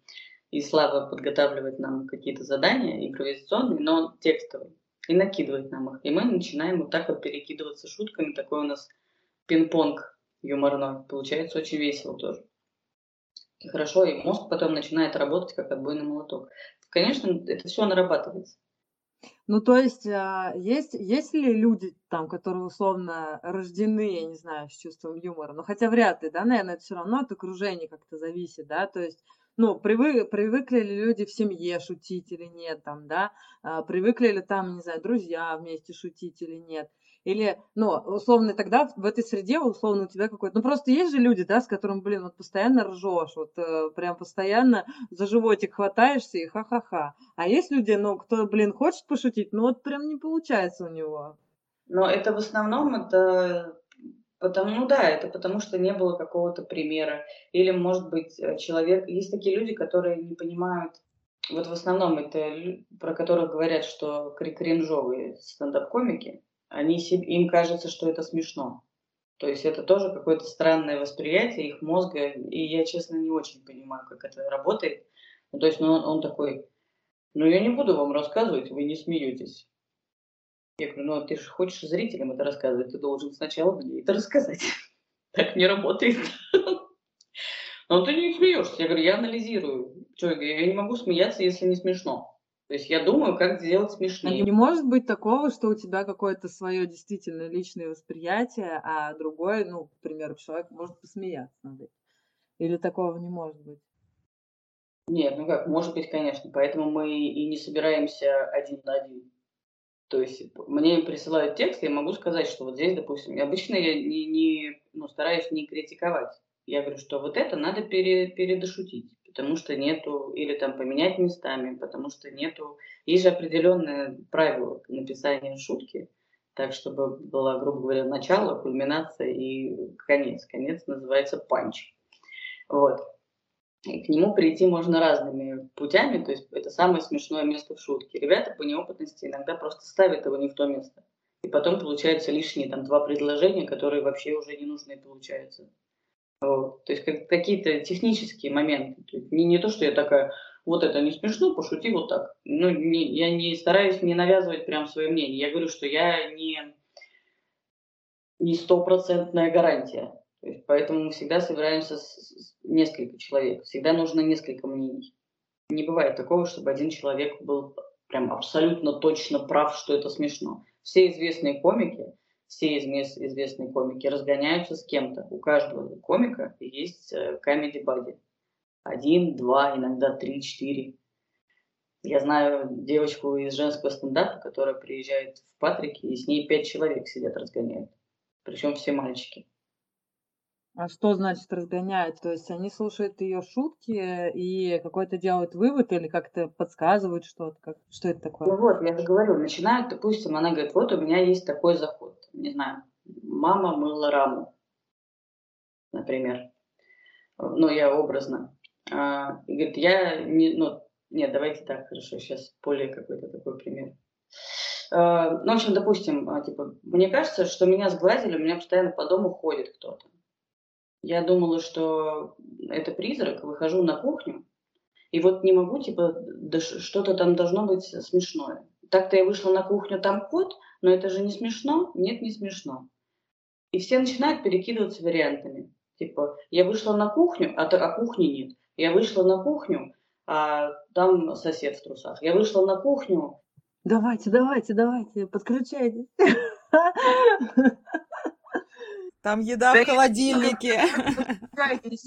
и Слава подготавливает нам какие-то задания, импровизационные, но текстовые, и накидывает нам их. И мы начинаем вот так вот перекидываться шутками. Такой у нас пинг-понг юморной. Получается очень весело тоже. И хорошо, и мозг потом начинает работать как отбойный молоток. Конечно, это все нарабатывается. Ну, то есть, есть, есть ли люди, там, которые условно рождены, я не знаю, с чувством юмора, но хотя вряд ли, да, наверное, это все равно от окружения как-то зависит, да, то есть, ну, привы, привыкли ли люди в семье шутить или нет, там, да, привыкли ли там, не знаю, друзья вместе шутить или нет, или, ну, условно, тогда в этой среде, условно, у тебя какой-то... Ну, просто есть же люди, да, с которыми, блин, вот постоянно ржешь, вот прям постоянно за животик хватаешься и ха-ха-ха. А есть люди, ну, кто, блин, хочет пошутить, но вот прям не получается у него. Но это в основном, это... Потому, ну, да, это потому, что не было какого-то примера. Или, может быть, человек... Есть такие люди, которые не понимают... Вот в основном это про которых говорят, что кринжовые стендап-комики. Они, им кажется, что это смешно. То есть это тоже какое-то странное восприятие их мозга, и я, честно, не очень понимаю, как это работает. Ну, то есть ну, он, он такой, ну я не буду вам рассказывать, вы не смеетесь. Я говорю, ну ты же хочешь зрителям это рассказывать, ты должен сначала мне это рассказать. Так не работает. Но ты не смеешься. Я говорю, я анализирую. Я не могу смеяться, если не смешно. То есть я думаю, как сделать смешнее. Не может быть такого, что у тебя какое-то свое действительно личное восприятие, а другой, ну, к примеру, человек может посмеяться над этим. Или такого не может быть? Нет, ну как, может быть, конечно. Поэтому мы и не собираемся один на один. То есть мне присылают текст, я могу сказать, что вот здесь, допустим, обычно я не, не, ну, стараюсь не критиковать. Я говорю, что вот это надо пере, передошутить. Потому что нету, или там поменять местами, потому что нету, есть же определенные правила написания шутки, так, чтобы было, грубо говоря, начало, кульминация и конец. Конец называется панч. Вот. И к нему прийти можно разными путями, то есть это самое смешное место в шутке. Ребята по неопытности иногда просто ставят его не в то место. И потом получаются лишние там два предложения, которые вообще уже ненужные получаются. Вот. То есть как, какие-то технические моменты. То есть, не, не то, что я такая, вот это не смешно, пошути вот так. Ну, не, я не стараюсь не навязывать прям свое мнение. Я говорю, что я не, не стопроцентная гарантия. То есть, поэтому мы всегда собираемся с, с несколько человек. Всегда нужно несколько мнений. Не бывает такого, чтобы один человек был прям абсолютно точно прав, что это смешно. Все известные комики... Все известные комики разгоняются с кем-то. У каждого комика есть камеди-бади. Один, два, иногда три, четыре. Я знаю девочку из женского стендапа, которая приезжает в Патрике, и с ней пять человек сидят, разгоняют. Причем все мальчики. А что значит разгоняют? То есть они слушают ее шутки и какой-то делают вывод или как-то подсказывают что-то? Как, что это такое? Ну вот, я же говорю, начинают, допустим, она говорит, вот у меня есть такой заход. Не знаю, мама мыла раму, например. Ну, я образно. А, и говорит, я... Не, ну, нет, давайте так, хорошо, сейчас более какой-то такой пример. А, ну, в общем, допустим, типа, мне кажется, что меня сглазили, у меня постоянно по дому ходит кто-то. Я думала, что это призрак, выхожу на кухню, и вот не могу, типа, да что-то там должно быть смешное. Так-то я вышла на кухню, там кот, но это же не смешно. Нет, не смешно. И все начинают перекидываться вариантами. Типа, я вышла на кухню, а, а кухни нет. Я вышла на кухню, а там сосед в трусах. Я вышла на кухню. Давайте, давайте, давайте, подключайтесь. Там еда да в холодильнике.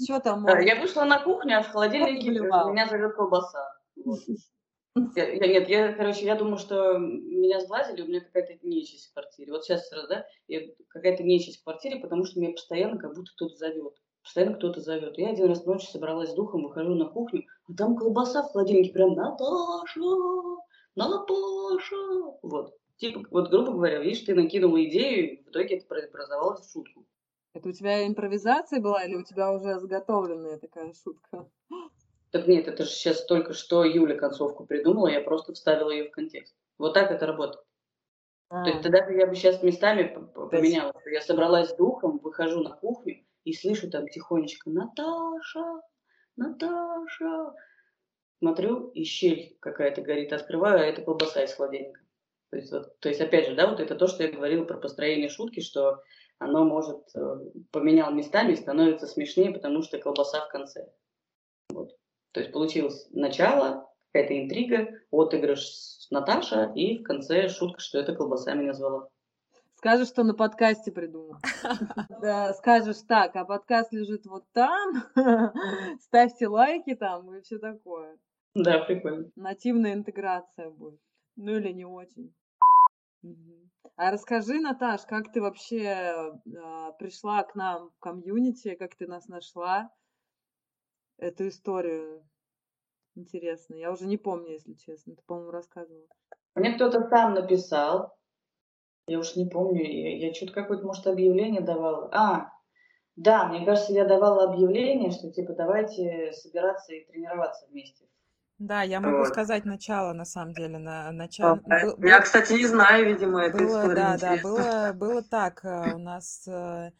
Что там? Да, я вышла на кухню, а в холодильнике у меня живет колбаса. Вот. Я, я, нет, я, короче, я думаю, что меня сглазили, у меня какая-то нечисть в квартире. Вот сейчас, да, я, какая-то нечисть в квартире, потому что меня постоянно как будто кто-то зовет. Постоянно кто-то зовет. Я один раз ночью собралась с духом, выхожу на кухню, а там колбаса в холодильнике прям Наташа, Наташа. Вот. Типа, вот, грубо говоря, видишь, ты накинула идею, и в итоге это преобразовалось в шутку. Это у тебя импровизация была, или у тебя уже заготовленная такая шутка? Так нет, это же сейчас только что Юля концовку придумала, я просто вставила ее в контекст. Вот так это работает. А. То есть тогда я бы сейчас местами поменяла. Я собралась с духом, выхожу на кухню и слышу там тихонечко «Наташа! Наташа!» Смотрю, и щель какая-то горит, открываю, а это колбаса из холодильника. То есть, вот, то есть, опять же, да, вот это то, что я говорила про построение шутки, что оно может поменял местами и становится смешнее, потому что колбаса в конце. Вот. То есть получилось начало, какая-то интрига, отыгрыш Наташа и в конце шутка, что это колбаса меня звала. Скажешь, что на подкасте придумал. Скажешь так, а подкаст лежит вот там, ставьте лайки там и все такое. Да, прикольно. Нативная интеграция будет. Ну или не очень. А расскажи, Наташ, как ты вообще э, пришла к нам в комьюнити, как ты нас нашла? Эту историю интересно. Я уже не помню, если честно. Ты, по-моему, рассказывала. Мне кто-то сам написал. Я уж не помню. Я, я что-то какое-то, может, объявление давала. А, да, мне кажется, я давала объявление, что типа давайте собираться и тренироваться вместе. Да, я могу вот. сказать начало, на самом деле. На, начало... Я, Б... я, кстати, не знаю, видимо, это было, да, да, было, было так. У нас с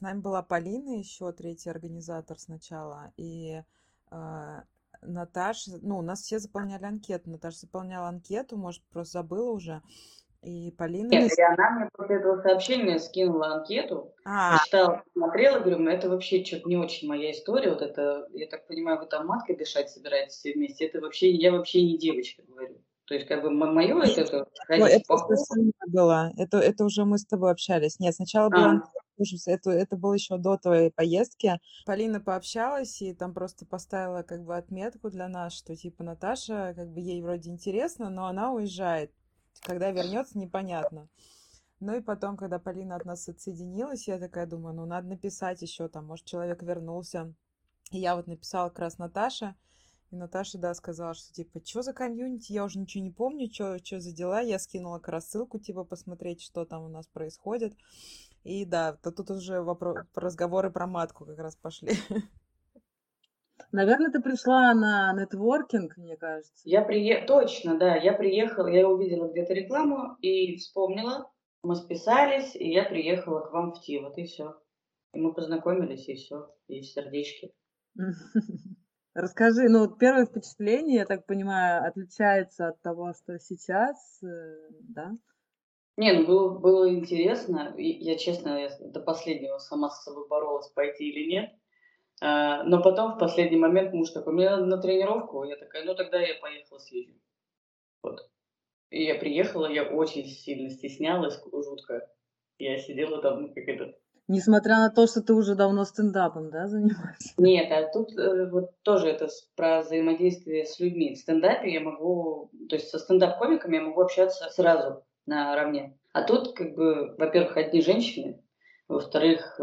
нами была Полина, еще третий организатор сначала, и э, Наташа, ну, у нас все заполняли анкету. Наташа заполняла анкету, может, просто забыла уже. И Полина... Нет, и она мне после этого сообщения скинула анкету, читала, смотрела, говорю, это вообще что-то не очень моя история, вот это, я так понимаю, вы там маткой дышать собираетесь все вместе, это вообще, я вообще не девочка, говорю. То есть, как бы, мое это... Это, это, это, это уже мы с тобой общались. Нет, сначала а. было... Это, это было еще до твоей поездки. Полина пообщалась и там просто поставила как бы отметку для нас, что типа Наташа, как бы ей вроде интересно, но она уезжает. Когда вернется, непонятно. Ну и потом, когда Полина от нас отсоединилась, я такая думаю, ну надо написать еще там, может, человек вернулся. И я вот написала как раз Наташе, и Наташа, да, сказала, что типа, что за комьюнити, я уже ничего не помню, что за дела. Я скинула как раз ссылку, типа, посмотреть, что там у нас происходит. И да, то тут уже вопрос, разговоры про матку как раз пошли. Наверное, ты пришла на нетворкинг, мне кажется. Я прие... Точно, да. Я приехала, я увидела где-то рекламу и вспомнила. Мы списались, и я приехала к вам в Ти. Вот и все. И мы познакомились, и все. И сердечки. Расскажи, ну, первое впечатление, я так понимаю, отличается от того, что сейчас, да? Не, ну, было, было интересно. Я, честно, я до последнего сама с собой боролась, пойти или нет. Но потом в последний момент муж такой, мне надо на тренировку, я такая, ну тогда я поехала съезжу. Вот. И я приехала, я очень сильно стеснялась, жутко. Я сидела там, ну как это... Несмотря на то, что ты уже давно стендапом, да, занимаешься? Нет, а тут вот тоже это про взаимодействие с людьми. В стендапе я могу, то есть со стендап-комиками я могу общаться сразу наравне. А тут как бы, во-первых, одни женщины, во-вторых,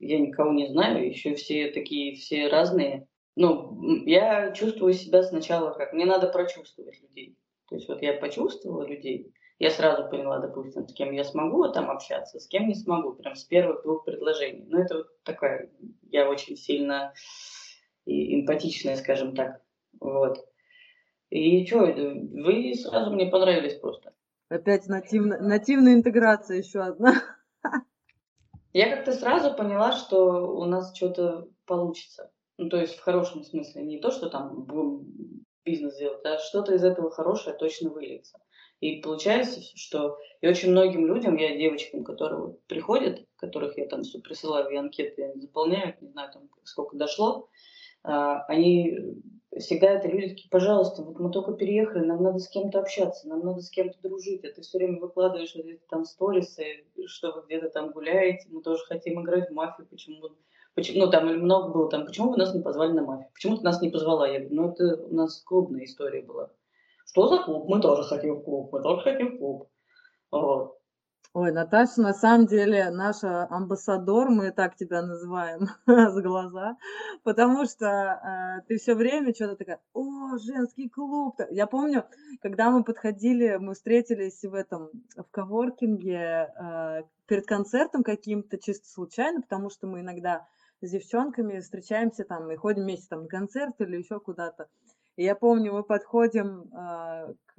я никого не знаю, еще все такие, все разные. Ну, я чувствую себя сначала как, мне надо прочувствовать людей. То есть вот я почувствовала людей, я сразу поняла, допустим, с кем я смогу там общаться, с кем не смогу, прям с первых двух предложений. Ну, это вот такая, я очень сильно эмпатичная, скажем так, вот. И что, вы сразу мне понравились просто. Опять нативно, нативная интеграция еще одна. Я как-то сразу поняла, что у нас что-то получится. Ну, то есть в хорошем смысле. Не то, что там будем бизнес делать, а что-то из этого хорошее точно выльется. И получается, что... И очень многим людям, я девочкам, которые приходят, которых я там все присылаю, и анкеты они заполняют, не знаю, там, сколько дошло, они всегда это люди такие, пожалуйста, вот мы только переехали, нам надо с кем-то общаться, нам надо с кем-то дружить, а ты все время выкладываешь вот эти там сторисы, что вы где-то там гуляете, мы тоже хотим играть в мафию, почему, почему ну там много было, там, почему вы нас не позвали на мафию, почему ты нас не позвала, я говорю, ну это у нас клубная история была, что за клуб, мы тоже хотим в клуб, мы тоже хотим в клуб, вот. Ой, Наташа, на самом деле, наша амбассадор, мы так тебя называем за глаза, потому что э, ты все время что-то такая, о, женский клуб. Я помню, когда мы подходили, мы встретились в этом, в коворкинге э, перед концертом каким-то, чисто случайно, потому что мы иногда с девчонками встречаемся там и ходим вместе там на концерт или еще куда-то. И я помню, мы подходим э, к,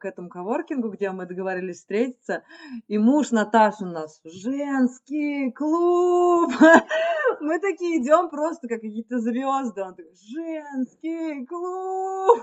к этому коворкингу, где мы договорились встретиться, и муж Наташи у нас «Женский клуб!» Мы такие идем просто как какие-то звезды. Он такой «Женский клуб!»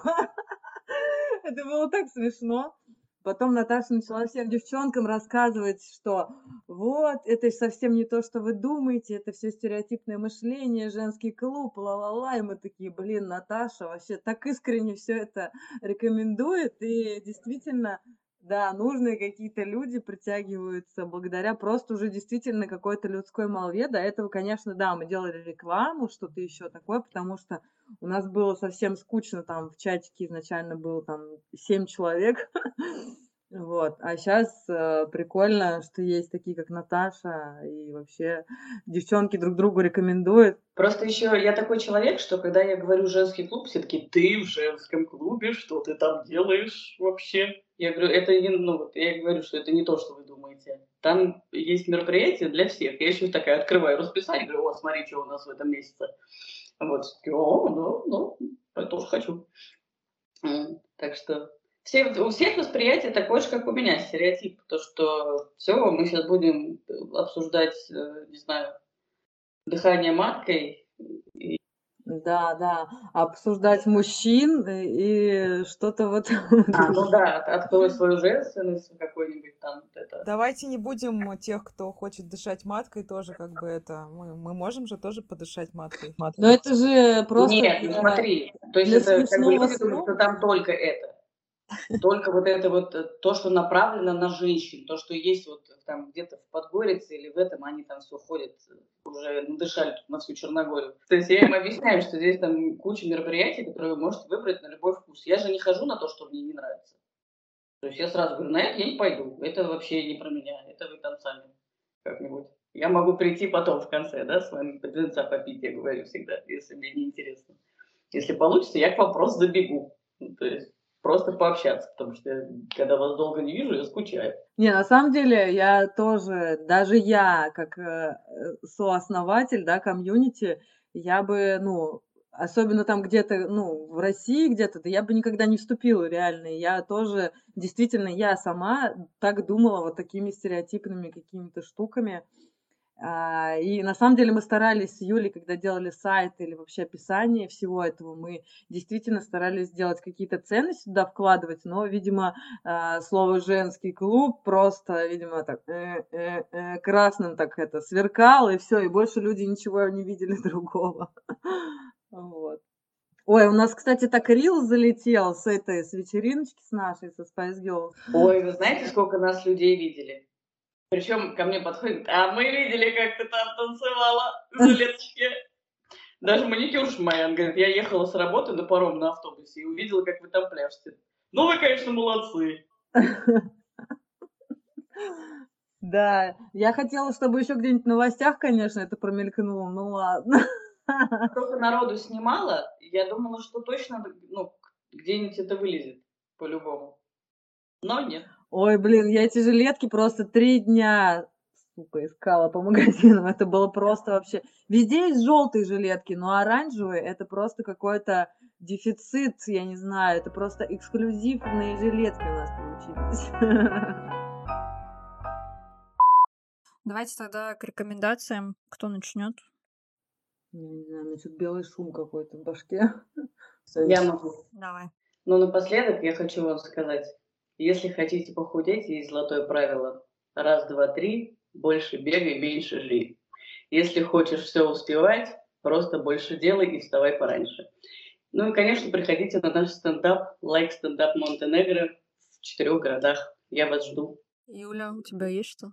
Это было так смешно. Потом Наташа начала всем девчонкам рассказывать, что вот, это совсем не то, что вы думаете, это все стереотипное мышление, женский клуб, ла-ла-ла. И мы такие, блин, Наташа вообще так искренне все это рекомендует. И действительно, да, нужные какие-то люди притягиваются благодаря просто уже действительно какой-то людской молве. До этого, конечно, да, мы делали рекламу, что-то еще такое, потому что у нас было совсем скучно, там в чатике изначально было там семь человек, вот, а сейчас э, прикольно, что есть такие, как Наташа, и вообще девчонки друг другу рекомендуют. Просто еще я такой человек, что когда я говорю «женский клуб», все таки «ты в женском клубе, что ты там делаешь вообще?» Я говорю, это, ну, я говорю, что это не то, что вы думаете. Там есть мероприятие для всех. Я еще такая открываю расписание, говорю, о, смотри, что у нас в этом месяце. Вот, о, ну, ну, я тоже хочу. Так что все, у всех восприятие такое же, как у меня, стереотип. То, что все, мы сейчас будем обсуждать, не знаю, дыхание маткой. И... Да, да, обсуждать мужчин и что-то вот... А, ну да, открой свою женственность какой-нибудь там. Это... Давайте не будем тех, кто хочет дышать маткой, тоже как бы это... Мы, мы можем же тоже подышать маткой. маткой. Но это же просто... Нет, ну смотри, то есть это как бы что там только это. Только вот это вот, то, что направлено на женщин, то, что есть вот там где-то в Подгорице или в этом, они там все ходят, уже надышали тут на всю Черногорию. То есть я им объясняю, что здесь там куча мероприятий, которые вы можете выбрать на любой вкус. Я же не хожу на то, что мне не нравится. То есть я сразу говорю, на это я не пойду, это вообще не про меня, это вы там сами как-нибудь. Я могу прийти потом в конце, да, с вами винца попить, я говорю всегда, если мне не интересно. Если получится, я к вопросу забегу, то есть... Просто пообщаться, потому что я, когда вас долго не вижу, я скучаю. Не, на самом деле, я тоже, даже я, как э, сооснователь, да, комьюнити, я бы, ну, особенно там где-то, ну, в России где-то, да, я бы никогда не вступила реально. Я тоже, действительно, я сама так думала вот такими стереотипными какими-то штуками. И на самом деле мы старались с Юлей, когда делали сайт или вообще описание всего этого, мы действительно старались сделать какие-то цены сюда вкладывать, но, видимо, слово «женский клуб» просто, видимо, так красным так это сверкало, и все, и больше люди ничего не видели другого. Вот. Ой, у нас, кстати, так рил залетел с этой, с вечериночки с нашей, со Spice Girls. Ой, вы знаете, сколько нас людей видели? Причем ко мне подходит, а мы видели, как ты там танцевала в жилеточке. Даже маникюрша моя, она говорит, я ехала с работы на паром на автобусе и увидела, как вы там пляшете. Ну, вы, конечно, молодцы. Да, я хотела, чтобы еще где-нибудь в новостях, конечно, это промелькнуло, ну ладно. Сколько народу снимала, я думала, что точно где-нибудь это вылезет, по-любому. Но нет. Ой, блин, я эти жилетки просто три дня, сука, искала по магазинам. Это было просто вообще... Везде есть желтые жилетки, но оранжевые – это просто какой-то дефицит, я не знаю. Это просто эксклюзивные жилетки у нас получились. Давайте тогда к рекомендациям. Кто начнет? Я не знаю, у меня тут белый шум какой-то в башке. Я могу. Давай. Ну, напоследок я хочу вам сказать. Если хотите похудеть, есть золотое правило. Раз, два, три, больше бегай, меньше жри. Если хочешь все успевать, просто больше делай и вставай пораньше. Ну и, конечно, приходите на наш стендап Like Stand Up Montenegro в четырех городах. Я вас жду. Юля, у тебя есть что?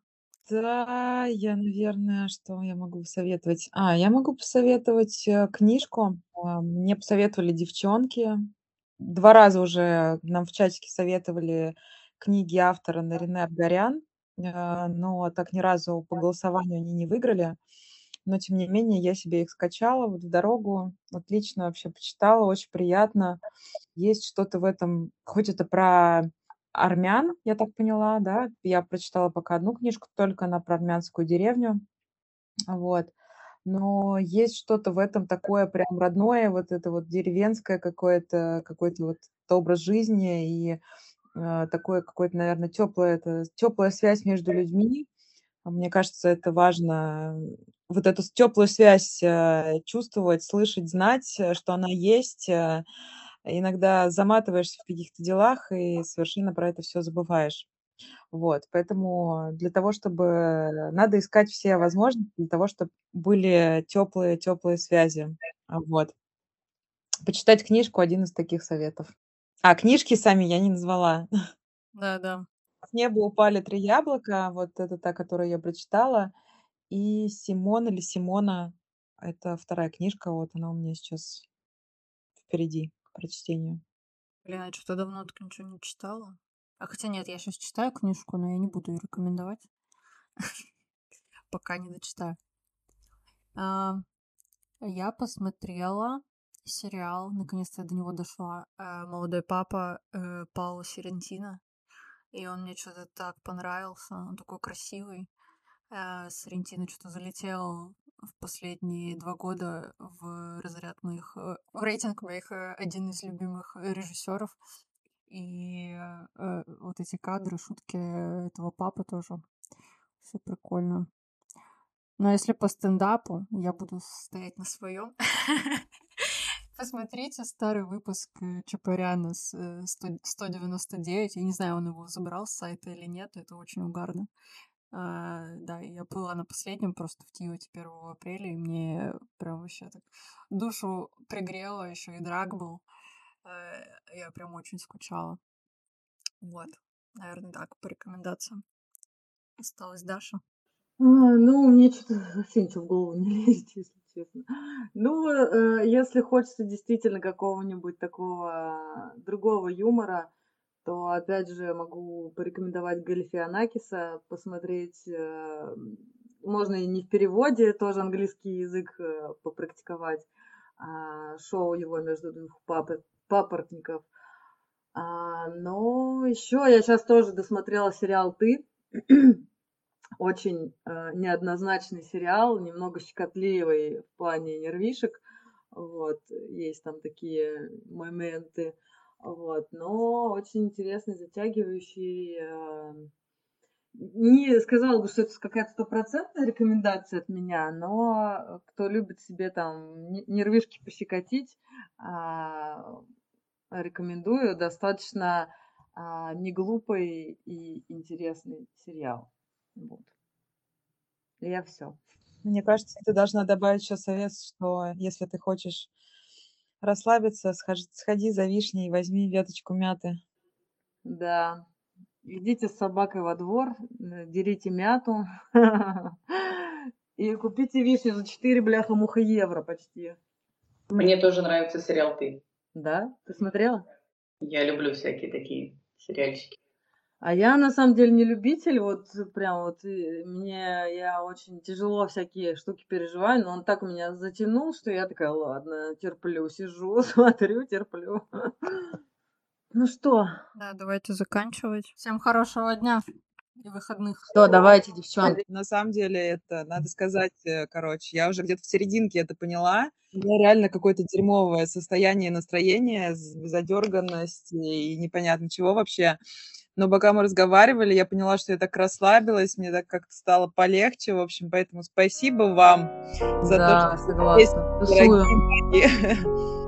Да, я, наверное, что я могу посоветовать? А, я могу посоветовать книжку. Мне посоветовали девчонки. Два раза уже нам в чатике советовали книги автора Нарине Абгарян, но так ни разу по голосованию они не выиграли. Но, тем не менее, я себе их скачала вот в дорогу, отлично вообще почитала, очень приятно. Есть что-то в этом, хоть это про армян, я так поняла, да. Я прочитала пока одну книжку, только она про армянскую деревню, вот. Но есть что-то в этом такое прям родное, вот это вот деревенское какое-то, какой-то вот образ жизни и э, такое какое-то, наверное, теплое, это теплая связь между людьми. Мне кажется, это важно, вот эту теплую связь э, чувствовать, слышать, знать, что она есть. Э, иногда заматываешься в каких-то делах и совершенно про это все забываешь. Вот, поэтому для того, чтобы... Надо искать все возможности для того, чтобы были теплые-теплые связи. Вот. Почитать книжку — один из таких советов. А, книжки сами я не назвала. Да, да. «С неба упали три яблока», вот это та, которую я прочитала. И «Симон» или «Симона», это вторая книжка, вот она у меня сейчас впереди к прочтению. Блядь, что давно так ничего не читала. А хотя нет, я сейчас читаю книжку, но я не буду ее рекомендовать. Пока не дочитаю. Я посмотрела сериал, наконец-то я до него дошла, «Молодой папа» Паоло Соррентино. И он мне что-то так понравился. Он такой красивый. Соррентино что-то залетел в последние два года в разряд моих... В рейтинг моих один из любимых режиссеров. И э, вот эти кадры, шутки этого папы тоже. Все прикольно. Но если по стендапу, я буду стоять на своем. Посмотрите старый выпуск Чапаряна с сто девяносто девять. Я не знаю, он его забрал с сайта или нет. Это очень угарно. А, да, я была на последнем просто в Тиоте первого апреля, и мне прям вообще так душу пригрело, еще и драг был. Я прям очень скучала. Вот. Наверное, так, по рекомендациям. Осталась Даша. А, ну, мне что-то вообще ничего в голову не лезет, если честно. Ну, э, если хочется действительно какого-нибудь такого другого юмора, то, опять же, могу порекомендовать Галифианакиса, посмотреть... Э, можно и не в переводе, тоже английский язык э, попрактиковать. Э, шоу его «Между двух папы». папоротников. А, но еще я сейчас тоже досмотрела сериал «Ты». Очень э, неоднозначный сериал, немного щекотливый в плане нервишек. Вот. Есть там такие моменты. Вот. Но очень интересный, затягивающий. Э, не сказала бы, что это какая-то стопроцентная рекомендация от меня, но кто любит себе там нервишки пощекотить, э, рекомендую. Достаточно а, неглупый и интересный сериал. Вот. Я все. Мне кажется, ты должна добавить еще совет, что если ты хочешь расслабиться, сходи, сходи за вишней и возьми веточку мяты. Да. Идите с собакой во двор, дерите мяту и купите вишню за четыре бляха-муха евро почти. Мне тоже нравится сериал «Ты». Да? Ты смотрела? Я люблю всякие такие сериальчики. А я на самом деле не любитель, вот прям вот мне, я очень тяжело всякие штуки переживаю, но он так меня затянул, что я такая, ладно, терплю, сижу, смотрю, терплю. Ну что? Да, давайте заканчивать. Всем хорошего дня и выходных. Что, давайте, девчонки. На самом деле это, надо сказать, короче, я уже где-то в серединке это поняла. У меня реально какое-то дерьмовое состояние настроения, задерганность и непонятно чего вообще. Но пока мы разговаривали, я поняла, что я так расслабилась, мне так как-то стало полегче, в общем, поэтому спасибо вам за да, то, что согласна. Дорогие мои.